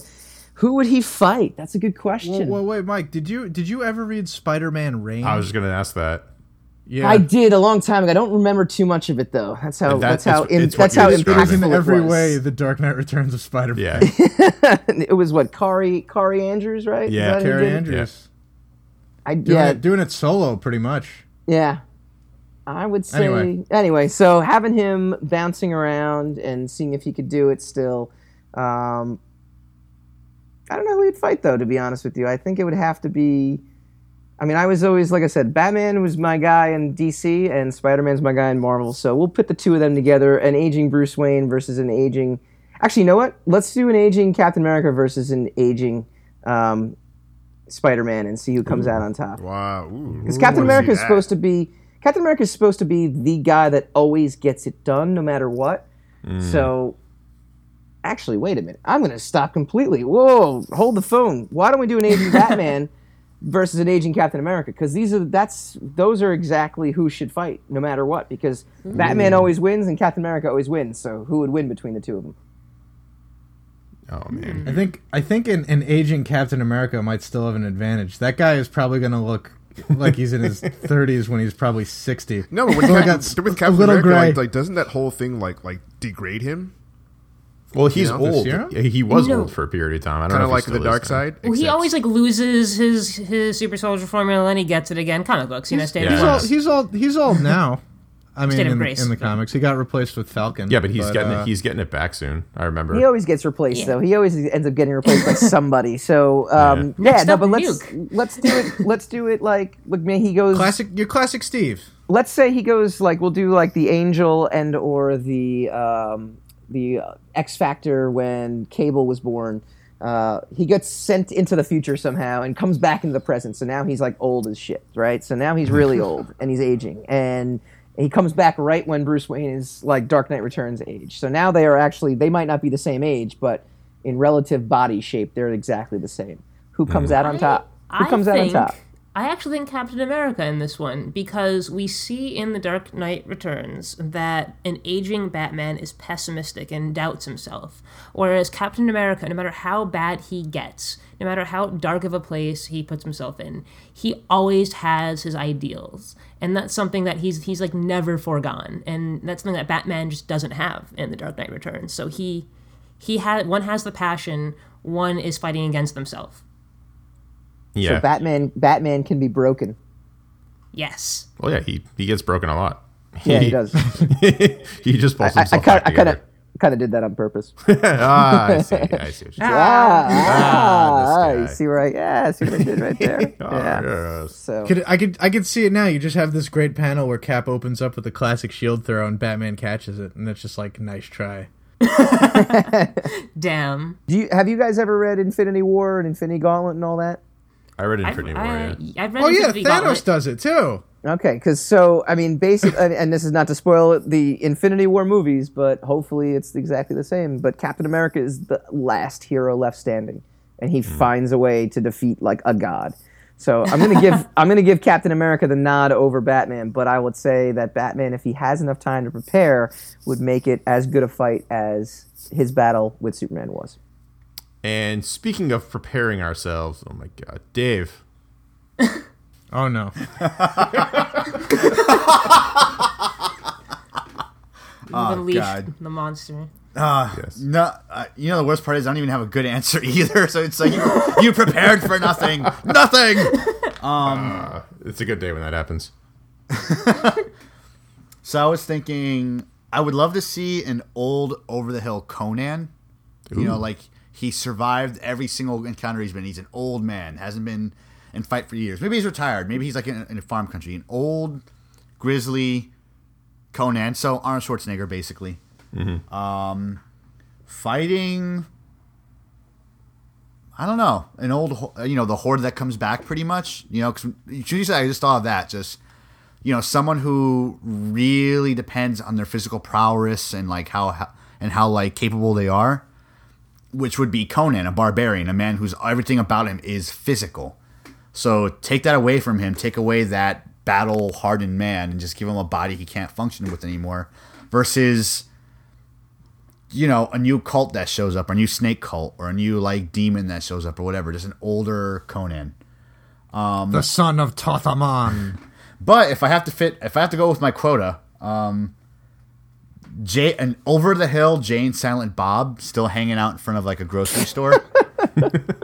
who would he fight? That's a good question. Well, well, wait, Mike, did you did you ever read Spider-Man Reign? I was just going to ask that. Yeah, I did a long time ago. I don't remember too much of it, though. That's how. That, that's how. It's, in, it's that's how impactful in every it was. Way, the Dark Knight Returns of Spider-Man. Yeah. It was what Carrie Carrie Andrews, right? Yeah, Carrie Andrews. Yeah. I doing yeah it, doing it solo pretty much. Yeah. I would say anyway. anyway, so having him bouncing around and seeing if he could do it still. Um, I don't know who he'd fight, though, to be honest with you. I think it would have to be... I mean, I was always, like I said, Batman was my guy in D C and Spider-Man's my guy in Marvel, so we'll put the two of them together, an aging Bruce Wayne versus an aging... Actually, you know what? Let's do an aging Captain America versus an aging... Um, Spider-Man and see who comes Ooh. out on top. Wow. Because Captain America is supposed to be... Captain America is supposed to be the guy that always gets it done, no matter what. Mm. So, actually, wait a minute. I'm going to stop completely. Whoa, hold the phone. Why don't we do an aging Batman versus an aging Captain America? Because these are that's those are exactly who should fight, no matter what. Because mm. Batman always wins and Captain America always wins. So, who would win between the two of them? Oh man, I think I think an, an aging Captain America might still have an advantage. That guy is probably going to look. Like he's in his thirties when he's probably sixty. No, but with, like Captain, with Captain America, like, like, doesn't that whole thing like like degrade him? Well, he's you know, old. Yeah, he was no. old for a period of time. I don't know. Kind of like the dark side. Well, he always like loses his his super soldier formula, and he gets it again. Comic books, you know. He's, yeah. all, he's all he's all now. I mean, in, grace, in the comics, he got replaced with Falcon. Yeah, but he's but, getting uh, it, he's getting it back soon. I remember. He always gets replaced yeah. though. He always ends up getting replaced by somebody. So um, yeah, yeah no, but let's Duke. let's do it. Let's do it like like he goes classic. Your classic Steve. Let's say he goes like we'll do like the Angel and or the um, the uh, X Factor when Cable was born. Uh, he gets sent into the future somehow and comes back into the present. So now he's like old as shit, right? So now he's really old and he's aging and. He comes back right when Bruce Wayne is like Dark Knight Returns age. So now they are actually, they might not be the same age, but in relative body shape, they're exactly the same. Who comes out on top? Who I comes think, out on top? I actually think Captain America in this one, because we see in The Dark Knight Returns that an aging Batman is pessimistic and doubts himself. Whereas Captain America, no matter how bad he gets, no matter how dark of a place he puts himself in, he always has his ideals. And that's something that he's he's like never foregone. And that's something that Batman just doesn't have in The Dark Knight Returns. So he he had one has the passion, one is fighting against themselves. Yeah. So Batman Batman can be broken. Yes. Well yeah, he, he gets broken a lot. Yeah, he, he does. He just pulls himself I, I, I kinda, back Kind of did that on purpose. ah, I see. I see. What ah, ah, ah you see where I? Yeah, see what I did right there. oh, yeah. Yes. So could, I could I could see it now. You just have this great panel where Cap opens up with a classic shield throw and Batman catches it, and it's just like nice try. Damn. Do you have you guys ever read Infinity War and Infinity Gauntlet and all that? I read Infinity I've, War. Yeah. I, I've read oh Infinity yeah, Thanos Gauntlet. Does it too. Okay, because so I mean, basically, and this is not to spoil the Infinity War movies, but hopefully it's exactly the same. But Captain America is the last hero left standing, and he mm. finds a way to defeat like a god. So I'm gonna give I'm gonna give Captain America the nod over Batman, but I would say that Batman, if he has enough time to prepare, would make it as good a fight as his battle with Superman was. And speaking of preparing ourselves, oh my God, Dave. Oh no. Oh, the leash, God. The monster. Uh, yes. No, uh, you know the worst part is I don't even have a good answer either. So it's like you, you prepared for nothing, nothing. Um, uh, it's a good day when that happens. So I was thinking I would love to see an old over the hill Conan. Ooh. You know, like he survived every single encounter he's been. He's an old man, hasn't been in fight for years. Maybe he's retired. Maybe he's like in, in a farm country. An old grizzly Conan. So Arnold Schwarzenegger, basically. Mm-hmm. Um, fighting, I don't know, an old, you know, the horde that comes back pretty much, you know, because I just thought of that, just, you know, someone who really depends on their physical prowess and like how, how and how like capable they are, which would be Conan, a barbarian, a man who's everything about him is physical. So take that away from him, take away that battle hardened man and just give him a body he can't function with anymore versus... you know, a new cult that shows up, or a new snake cult, or a new like demon that shows up, or whatever. Just an older Conan, um, the son of Tothaman. But if I have to fit, if I have to go with my quota, um, Jay, an over the hill Jane Silent Bob still hanging out in front of like a grocery store,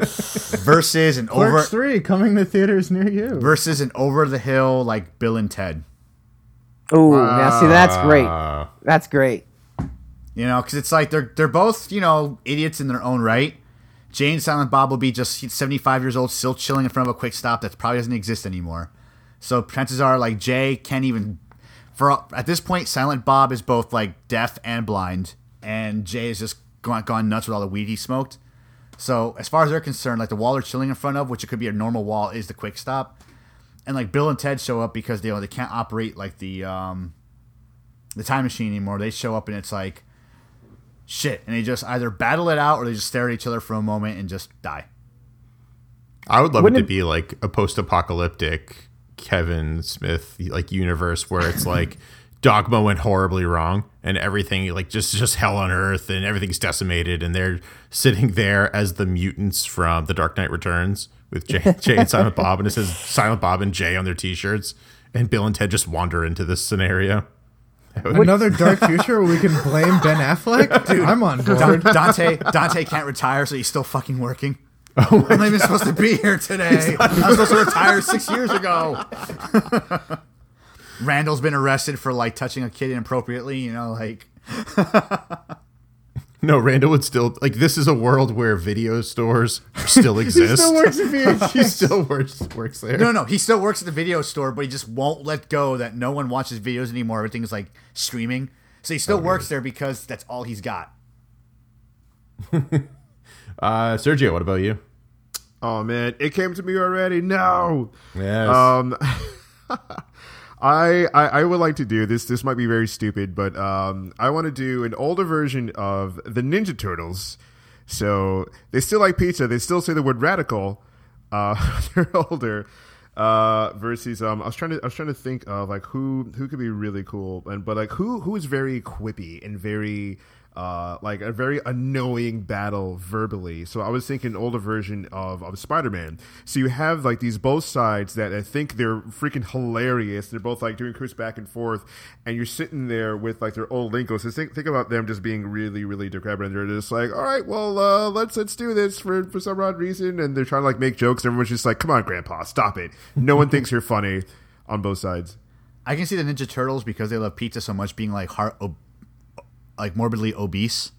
versus an over Clerks three coming to theaters near you, versus an over the hill like Bill and Ted. Oh, uh, now see that's great. That's great. You know, because it's like they're they're both, you know, idiots in their own right. Jane Silent Bob will be just seventy-five years old, still chilling in front of a quick stop that probably doesn't exist anymore. So chances are, like, Jay can't even... for at this point, Silent Bob is both, like, deaf and blind, and Jay is just gone, gone nuts with all the weed he smoked. So as far as they're concerned, like, the wall they're chilling in front of, which it could be a normal wall, is the quick stop. And, like, Bill and Ted show up because they, you know, they can't operate, like, the um, the time machine anymore. They show up and it's like... shit, and they just either battle it out or they just stare at each other for a moment and just die. I would love Wouldn't it to it... be like a post-apocalyptic Kevin Smith like universe where it's like Dogma went horribly wrong and everything like just just hell on earth and everything's decimated and they're sitting there as the mutants from The Dark Knight Returns with Jay, Jay and Silent Bob, and it says Silent Bob and Jay on their t-shirts, and Bill and Ted just wander into this scenario. Another dark future where we can blame Ben Affleck? Dude, I'm on board. Dante Dante can't retire, so he's still fucking working. Oh, I'm not even supposed to be here today. I was supposed to retire six years ago. Randall's been arrested for, like, touching a kid inappropriately, you know, like... No, Randall would still... like, this is a world where video stores still exist. He still works at V H S. He still works, works there. No, no, he still works at the video store, but he just won't let go that no one watches videos anymore. Everything's, like, streaming. So he still oh, works really. there because that's all he's got. uh, Sergio, what about you? Oh, man. It came to me already. No. Yes. Um, I, I, I would like to do this. This might be very stupid, but um, I want to do an older version of the Ninja Turtles. So they still like pizza. They still say the word radical. Uh, they're older. Uh, versus, um, I was trying to I was trying to think of like who who could be really cool, and but like who who is very quippy and very uh, like a very annoying battle verbally. So I was thinking an older version of, of Spider-Man. So you have like these both sides that I think they're freaking hilarious. They're both like doing cruise back and forth, and you're sitting there with like their old lingo. So think think about them just being really really decrepit, and they're just like, all right, well uh, let's let's do this for for some odd reason, and they're trying to like make jokes. Everyone's just like, come on, Grandpa, stop it. No one thinks you're funny on both sides. I can see the Ninja Turtles because they love pizza so much being like heart. Ob- like morbidly obese.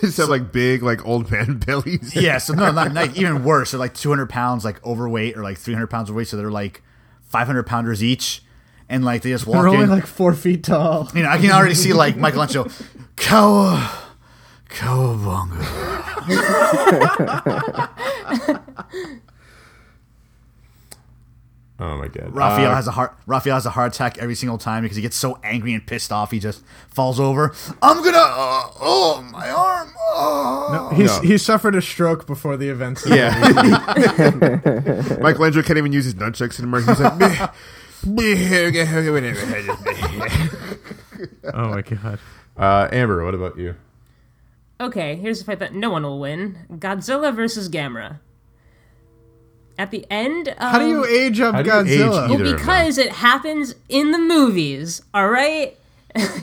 Is that so, like big, like old man bellies? Yeah, so no, not like, even worse. They're like two hundred pounds, like overweight, or like three hundred pounds overweight. So they're like five hundred pounders each. And like they just walk they're in. They're only like four feet tall. You know, I can already see like Michelangelo. Cow, cowabunga. Oh my god! Raphael uh, has a heart. Raphael has a heart attack every single time because he gets so angry and pissed off. He just falls over. I'm gonna. Uh, oh my arm! Oh. No, he's no. he suffered a stroke before the events. Yeah. Michelangelo can't even use his nunchucks anymore. He's like, bleh, bleh, bleh, bleh. Oh my god! Uh, Amber, what about you? Okay, here's the fight that no one will win: Godzilla versus Gamera. At the end of... How do you age up Godzilla? Well, because it happens in the movies, all right?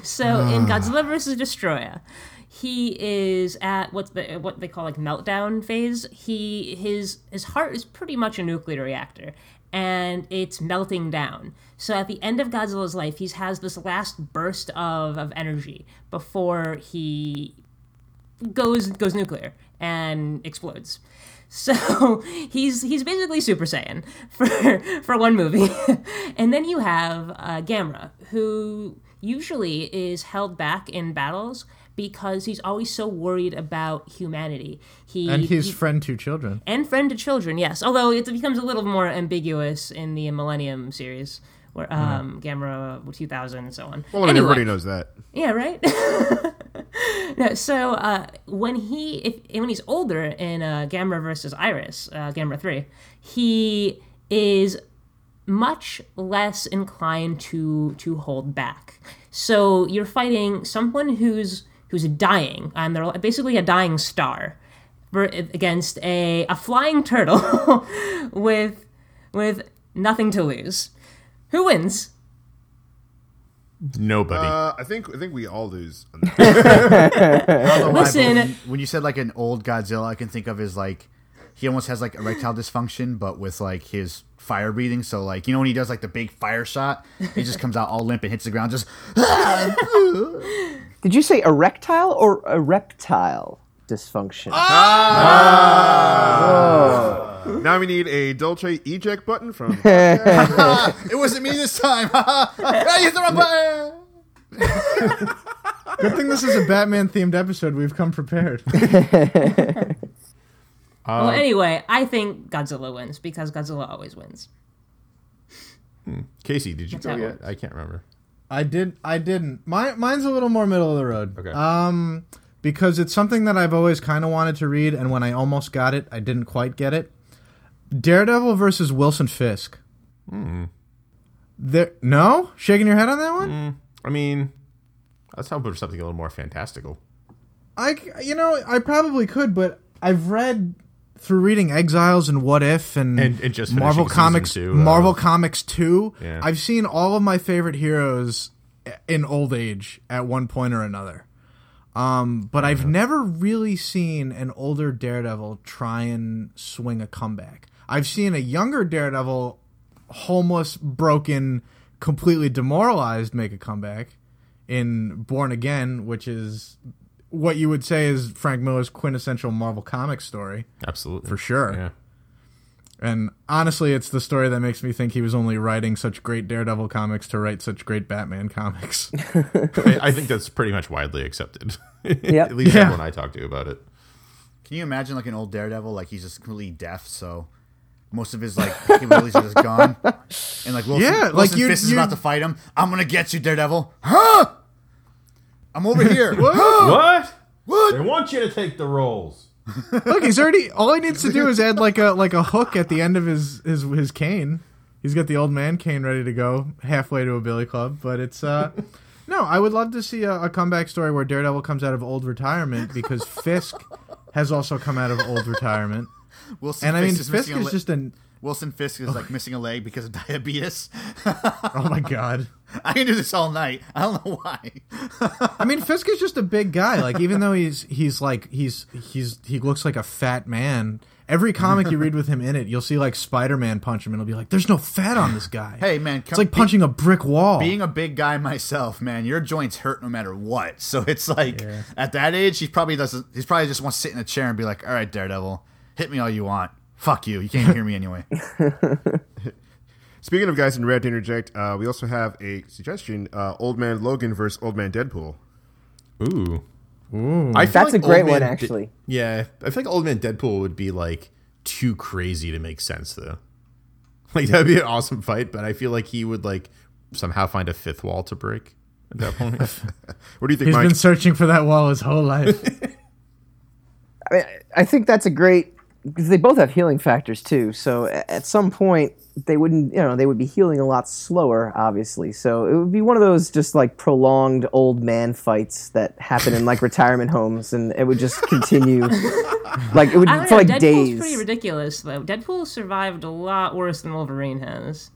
So uh. in Godzilla versus Destroyer, he is at what's the what they call like meltdown phase. He his his heart is pretty much a nuclear reactor, and it's melting down. So at the end of Godzilla's life, he has this last burst of of energy before he goes goes nuclear and explodes. So he's he's basically Super Saiyan for for one movie. And then you have uh, Gamera, who usually is held back in battles because he's always so worried about humanity. He And he's he, friend to children. And friend to children, yes. Although it becomes a little more ambiguous in the Millennium series, where um, mm-hmm. Gamera two thousand and so on. Well, anyway, everybody knows that. Yeah, right? No, so uh, when he, if, when he's older in uh, Gamera versus Iris, uh, Gamera three, he is much less inclined to to hold back. So you're fighting someone who's who's dying, and they're basically a dying star, against a a flying turtle with with nothing to lose. Who wins? Nobody. Uh, I think I think we all lose. Listen, when you, when you said like an old Godzilla, I can think of his like he almost has like erectile dysfunction, but with like his fire breathing. So like you know when he does like the big fire shot, he just comes out all limp and hits the ground. Just. Did you say erectile or erectile dysfunction? Ah! Oh. Oh. Now we need a Dolce eject button from... It wasn't me this time. I used the wrong button. Good thing this is a Batman-themed episode. We've come prepared. uh, well, anyway, I think Godzilla wins because Godzilla always wins. Hmm. Casey, did you That's go yet? I can't remember. I did. I didn't. My, mine's a little more middle of the road. Okay. Um, because it's something that I've always kind of wanted to read, and when I almost got it, I didn't quite get it. Daredevil versus Wilson Fisk. Mm. There, no? Shaking your head on that one? Mm. I mean, let's hope for something a little more fantastical. I, you know, I probably could, but I've read through reading Exiles and What If and, and, and just Marvel Comics two, uh, Marvel Comics two. Yeah. I've seen all of my favorite heroes in old age at one point or another. Um, but I've never really seen an older Daredevil try and swing a comeback. I've seen a younger Daredevil, homeless, broken, completely demoralized, make a comeback in Born Again, which is what you would say is Frank Miller's quintessential Marvel Comics story. Absolutely. For sure. Yeah. And honestly, it's the story that makes me think he was only writing such great Daredevil comics to write such great Batman comics. I, I think that's pretty much widely accepted. Yep. At least yeah. everyone I talk to about it. Can you imagine like an old Daredevil? Like he's just completely deaf, so most of his like capabilities are just gone. And like Wilson, yeah, Wilson like Fist you're, is you're... about to fight him. I'm gonna get you, Daredevil. Huh? I'm over here. What? Huh? What? What? They want you to take the roles. Look, he's already. All he needs to do is add like a like a hook at the end of his his his cane. He's got the old man cane ready to go halfway to a billy club. But it's uh, no. I would love to see a, a comeback story where Daredevil comes out of old retirement because Fisk has also come out of old retirement. Wilson and I mean Fisk is, Fisk is just an Wilson Fisk is like missing a leg because of diabetes. Oh my god! I can do this all night. I don't know why. I mean, Fisk is just a big guy. Like, even though he's he's like he's he's he looks like a fat man. Every comic you read with him in it, you'll see like Spider-Man punch him, and it'll be like, "There's no fat on this guy." Hey man, come, it's like punching be, a brick wall. Being a big guy myself, man, your joints hurt no matter what. So it's like yeah. at that age, he probably doesn't. He's probably just wants to sit in a chair and be like, "All right, Daredevil, hit me all you want. Fuck you. You can't hear me anyway." Speaking of guys in red to interject, uh, we also have a suggestion: uh, Old Man Logan versus Old Man Deadpool. Ooh, ooh, I feel that's like a great Old one, Man actually. De- yeah, I feel like Old Man Deadpool would be like too crazy to make sense, though. Like, that would be an awesome fight, but I feel like he would, like, somehow find a fifth wall to break at that point. What do you think, He's Mike? Been searching for that wall his whole life. I mean, I think that's a great... Because they both have healing factors, too. So at some point, they wouldn't, you know, they would be healing a lot slower, obviously. So it would be one of those just, like, prolonged old man fights that happen in, like, retirement homes. And it would just continue. Like, it would I don't for, know, like, Deadpool's days. Deadpool's pretty ridiculous, though. Deadpool survived a lot worse than Wolverine has.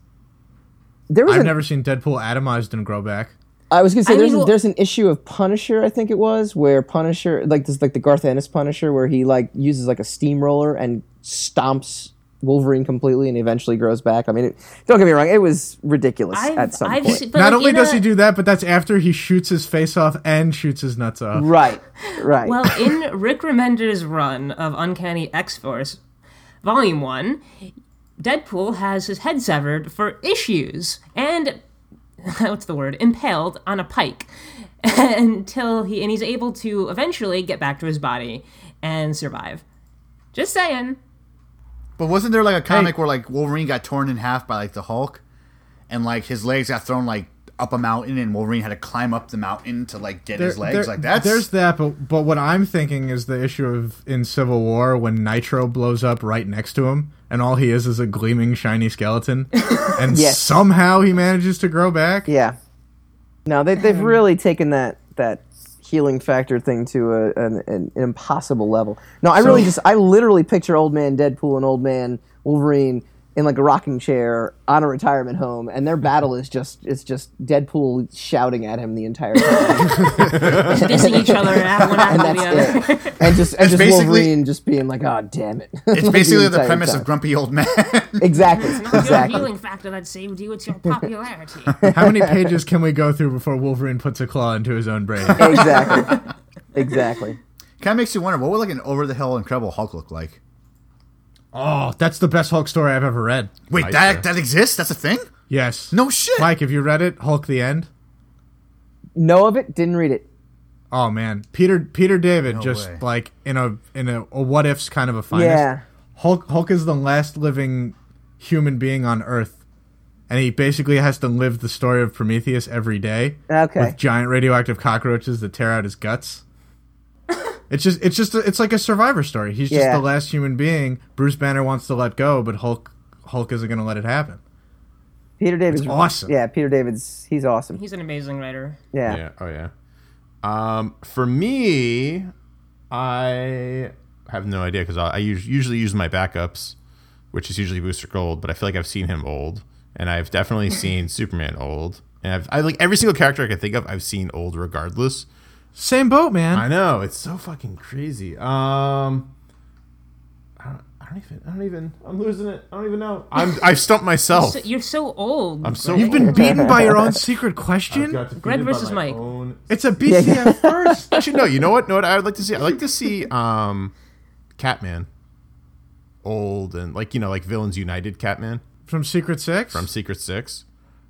There was I've an, never seen Deadpool atomized and grow back. I was going to say, I there's mean, a, there's an issue of Punisher, I think it was, where Punisher, like this, like the Garth Ennis Punisher, where he like uses like a steamroller and stomps Wolverine completely and eventually grows back. I mean, it, don't get me wrong, it was ridiculous I've, at some I've point. Seen, Not like, only does a, he do that, but that's after he shoots his face off and shoots his nuts off. Right, right. Well, in Rick Remender's run of Uncanny X-Force, Volume one, Deadpool has his head severed for issues and, what's the word, impaled on a pike until he, and he's able to eventually get back to his body and survive. Just saying. But wasn't there like a comic hey. where like Wolverine got torn in half by like the Hulk and like his legs got thrown like up a mountain and Wolverine had to climb up the mountain to like get there, his legs there, like that's there's that but but what I'm thinking is the issue of in Civil War when Nitro blows up right next to him and all he is is a gleaming shiny skeleton and yes. somehow he manages to grow back. Yeah, no, they, they've really taken that that healing factor thing to a, an, an impossible level. No, I so, really just I literally picture Old Man Deadpool and Old Man Wolverine in like a rocking chair on a retirement home, and their battle is just it's just Deadpool shouting at him the entire time. Dissing each other at one after and that's the other. It. And just, and just Wolverine just being like, oh, damn it. It's like basically the, the premise time. of Grumpy Old Man. Exactly. It's not exactly. your healing factor that saved you, it's your popularity. How many pages can we go through before Wolverine puts a claw into his own brain? Exactly. Exactly. Kind of makes you wonder, what would like an over-the-hill Incredible Hulk look like? Oh, that's the best Hulk story I've ever read. Wait, I that swear. that exists? That's a thing? Yes. No shit. Mike, have you read it? Hulk the End? Know of it, didn't read it. Oh man, Peter Peter David no just way. like in a in a, a what ifs kind of a finest. Yeah. Hulk Hulk is the last living human being on Earth, and he basically has to live the story of Prometheus every day. Okay. With giant radioactive cockroaches that tear out his guts. It's just, it's just, a, it's like a survivor story. He's just yeah. the last human being. Bruce Banner wants to let go, but Hulk, Hulk isn't going to let it happen. Peter David's it's awesome. Yeah, Peter David's, he's awesome. He's an amazing writer. Yeah. Yeah. Oh yeah. Um, for me, I have no idea because I, I usually use my backups, which is usually Booster Gold. But I feel like I've seen him old, and I've definitely seen Superman old, and I've, I like every single character I can think of, I've seen old regardless. Same boat, man. I know, it's so fucking crazy. Um, I don't, I don't even. I don't even. I'm losing it. I don't even know. I'm. I've stumped myself. You're so, you're so old. I'm so. You've old. been beaten by your own secret question. Greg versus Mike. Own... It's a B C F first. Actually, no. You know what? No. What I would like to see. I'd like to see. Um, Catman. Old and like you know like Villains United Catman from Secret Six. From Secret Six.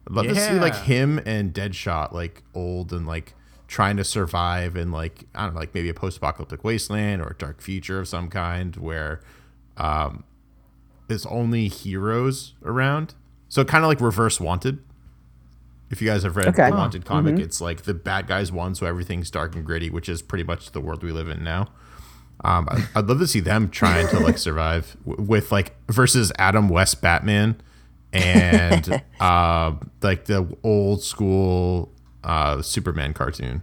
I'd love yeah. to see like him and Deadshot like old and like. Trying to survive in like I don't know, like maybe a post-apocalyptic wasteland or a dark future of some kind where um, there's only heroes around. So kind of like Reverse Wanted. If you guys have read okay. the Wanted comic, mm-hmm. it's like the bad guys won, so everything's dark and gritty, which is pretty much the world we live in now. Um, I'd, I'd love to see them trying to like survive w- with like versus Adam West Batman and uh, like the old school. Uh, Superman cartoon.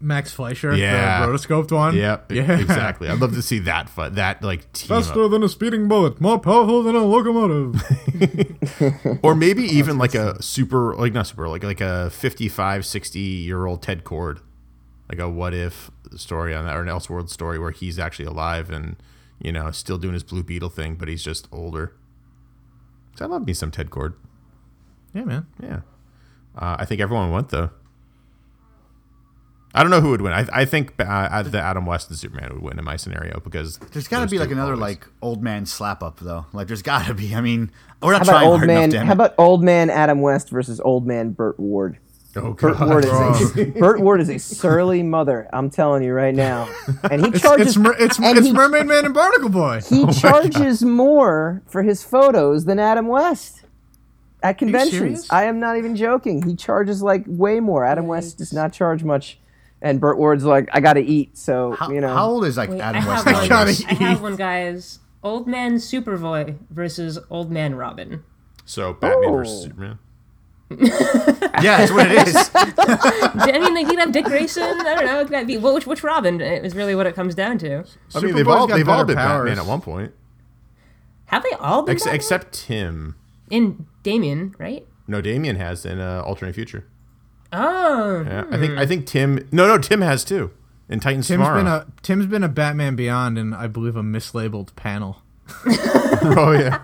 Max Fleischer, yeah. the rotoscoped one. Yeah, yeah, exactly. I'd love to see that fu- that like team faster up. Than a speeding bullet, more powerful than a locomotive. Or maybe even like a super, like not super, like like a fifty-five, sixty year old Ted Kord, like a what if story on that, or an Elseworlds story where he's actually alive and you know still doing his Blue Beetle thing, but he's just older. So I love me some Ted Kord. Yeah, man. Yeah. Uh, I think everyone went, though. I don't know who would win. I, I think uh, the Adam West and Superman would win in my scenario because there's got to be like another always. like old man slap up though. Like there's got to be. I mean, we're not how trying about old hard man, enough. Damn how it. about old man Adam West versus old man Burt Ward? Oh, Burt Ward, is a, Burt Ward is a surly mother, I'm telling you right now. And he charges. It's, it's, it's, and it's he, Mermaid Man and Barnacle Boy. He oh charges more for his photos than Adam West at conventions. I am not even joking. He charges like way more. Adam West does not charge much. And Burt Ward's like, I gotta eat. So, how, you know. How old is like Wait, Adam I West? I gotta eat. I have one, guys. Old Man Superboy versus Old Man Robin. So, Batman oh. versus Superman. Yeah, that's what it is. I mean, like, you'd have Dick Grayson. I don't know. It could be well, which which Robin is really what it comes down to. I mean, Superboy's they've all they've all been powers. Batman at one point. Have they all been? Ex- Batman? Except Tim and Damian, right? No, Damian has in uh, alternate future. Oh, yeah. hmm. I think I think Tim. No, no, Tim has too. In Titans Tim's Tomorrow, been a, Tim's been a Batman Beyond, and I believe a mislabeled panel. Oh yeah.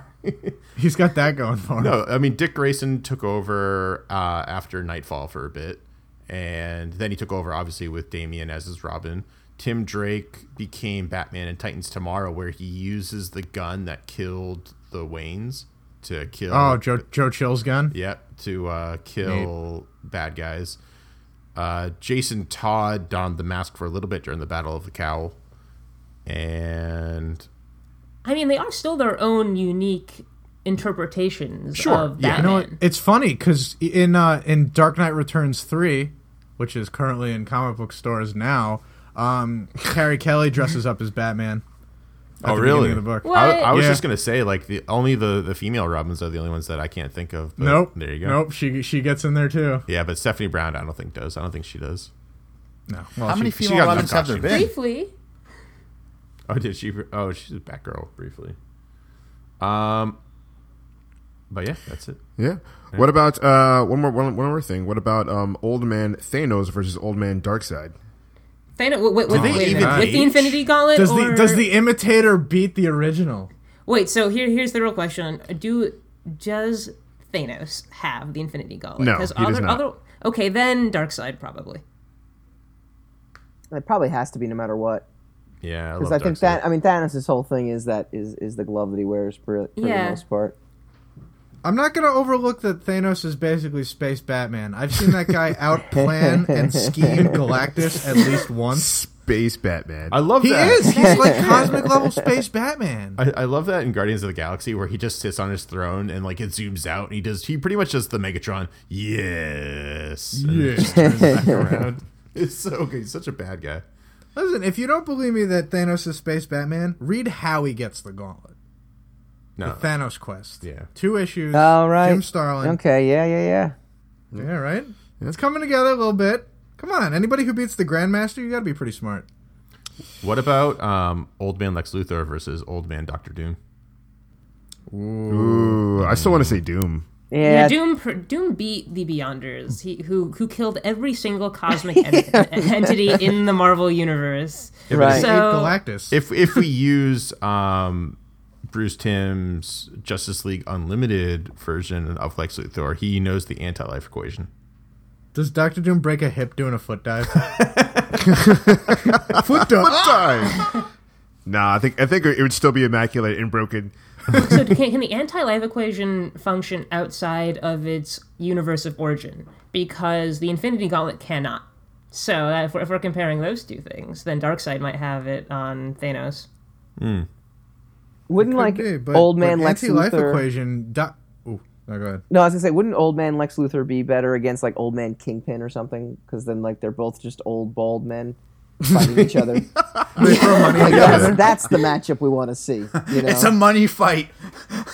He's got that going for him. No, I mean, Dick Grayson took over uh, after Nightfall for a bit. And then he took over, obviously, with Damian as his Robin. Tim Drake became Batman in Titans Tomorrow, where he uses the gun that killed the Waynes to kill... Oh, Joe, Joe Chill's gun? Yep, to uh, kill Neat. bad guys. Uh, Jason Todd donned the mask for a little bit during the Battle of the Cowl. And... I mean, they are still their own unique interpretations sure, of Batman. Yeah. You know what? It's funny because in uh, in Dark Knight Returns three, which is currently in comic book stores now, um, Carrie Kelly dresses up as Batman. Oh, really? Of the book. What? I, I was yeah. just gonna say, like, the only the, the female Robins are the only ones that I can't think of. But nope. There you go. Nope. She she gets in there too. Yeah, but Stephanie Brown, I don't think does. I don't think she does. No. Well, How she, many female she Robins have there been? Briefly. Oh, did she? Oh, she's a Batgirl briefly. Um, but yeah, that's it. Yeah. yeah. What about uh one more one, one more thing? What about um Old Man Thanos versus Old Man Darkseid? Thanos with, with, oh, wait, wait, with the Infinity Gauntlet. Does or... the does the imitator beat the original? Wait. So here here's the real question: Do does Thanos have the Infinity Gauntlet? No, he other, does not. Other, okay, then Darkseid probably. It probably has to be, no matter what. Yeah, because I, I think that I mean Thanos' whole thing is that is, is the glove that he wears for, for yeah. the most part. I'm not gonna overlook that Thanos is basically space Batman. I've seen that guy outplan and scheme Galactus at least once. Space Batman. I love he that. He is. He's like cosmic level space Batman. I, I love that in Guardians of the Galaxy where he just sits on his throne and like it zooms out and he does he pretty much does the Megatron. Yes. And yeah. Just turns back around. It's so okay. He's such a bad guy. Listen, if you don't believe me that Thanos is space Batman, read how he gets the gauntlet. No. The Thanos Quest. Yeah. Two issues. All right. Jim Starlin. Okay, yeah, yeah, yeah. Yeah, right? Yeah. It's coming together a little bit. Come on, anybody who beats the Grandmaster, you got to be pretty smart. What about um, Old Man Lex Luthor versus Old Man Doctor Doom? Ooh. Ooh. I still want to say Doom. Yeah. yeah, Doom Doom beat the Beyonders, he, who who killed every single cosmic yeah. entity in the Marvel universe. Yeah, right. So, Galactus. If if we use um, Bruce Timm's Justice League Unlimited version of Lex Luthor, he knows the anti-life equation. Does Doctor Doom break a hip doing a foot dive? foot dive. Foot dive. Nah, I think I think it would still be immaculate and broken. So can, can the anti-life equation function outside of its universe of origin? Because the Infinity Gauntlet cannot. So if we're, if we're comparing those two things, then Darkseid might have it on Thanos. Mm. Wouldn't like be, but, Old Man Lex anti-life Luthor... Anti-life equation... Do- oh, no, go ahead. No, I was going to say, wouldn't Old Man Lex Luthor be better against like Old Man Kingpin or something? Because then like they're both just old, bald men. Fighting each other. They throw money like that's, that's the matchup we want to see. You know? It's a money fight.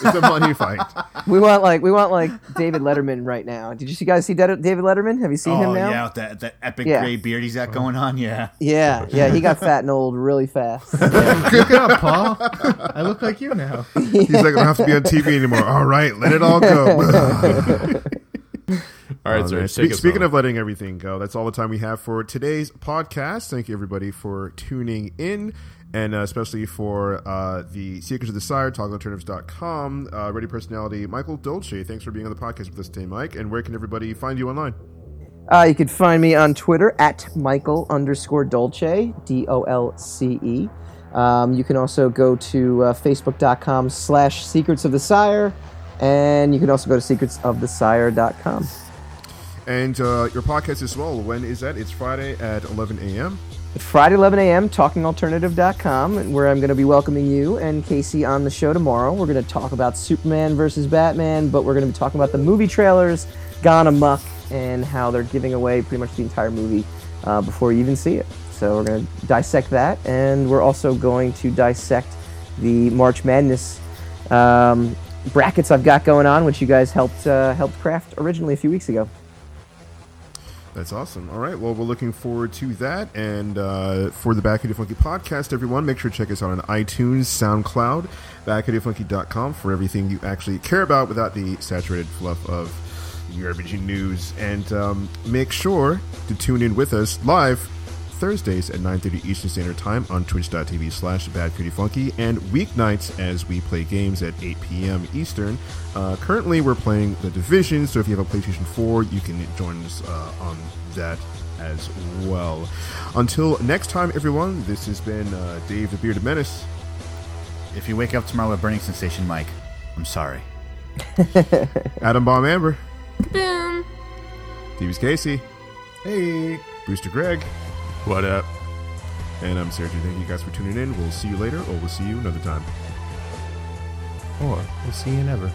It's a money fight. We want like we want like David Letterman right now. Did you guys see David Letterman? Have you seen oh, him now? Oh yeah, with that that epic yeah. gray beard he's got going on. Yeah. Yeah, yeah. He got fat and old really fast. Yeah. Good job, Paul. I look like you now. He's like, I don't have to be on T V anymore. All right, let it all go. All right, sir. Speak, speaking of letting everything go, that's all the time we have for today's podcast. Thank you, everybody, for tuning in, and uh, especially for uh, the Seekers of Desire, toggle alternatives dot com, uh, Ready Personality, Michael Dolce. Thanks for being on the podcast with us today, Mike. And where can everybody find you online? Uh, you can find me on Twitter at Michael underscore Dolce, D O L C E. Um, you can also go to uh, Facebook.com slash Secrets of Desire, and you can also go to secrets of desire dot com. And uh, your podcast as well. When is that? It's Friday at eleven a.m. Friday, eleven a.m., talking alternative dot com, where I'm going to be welcoming you and Casey on the show tomorrow. We're going to talk about Superman versus Batman, but we're going to be talking about the movie trailers gone amok and how they're giving away pretty much the entire movie uh, before you even see it. So we're going to dissect that, and we're also going to dissect the March Madness um, brackets I've got going on, which you guys helped uh, helped craft originally a few weeks ago. That's awesome. All right. Well, we're looking forward to that. And uh, for the Back Alley Funky podcast, everyone, make sure to check us out on iTunes, SoundCloud, back alley funky dot com for everything you actually care about without the saturated fluff of your R P G news. And um, make sure to tune in with us live Thursdays at nine thirty Eastern Standard Time on twitch.tv slash badcutyfunky and weeknights as we play games at eight p.m. Eastern. Uh, currently, we're playing The Division, so if you have a PlayStation four, you can join us uh, on that as well. Until next time, everyone, this has been uh, Dave the Bearded Menace. If you wake up tomorrow with burning sensation, Mike, I'm sorry. Adam Bomb Amber. Kaboom. Davis Casey. Hey. Brewster Greg. What up? And I'm Sergio. Thank you guys for tuning in. We'll see you later, or we'll see you another time. Or we'll see you never.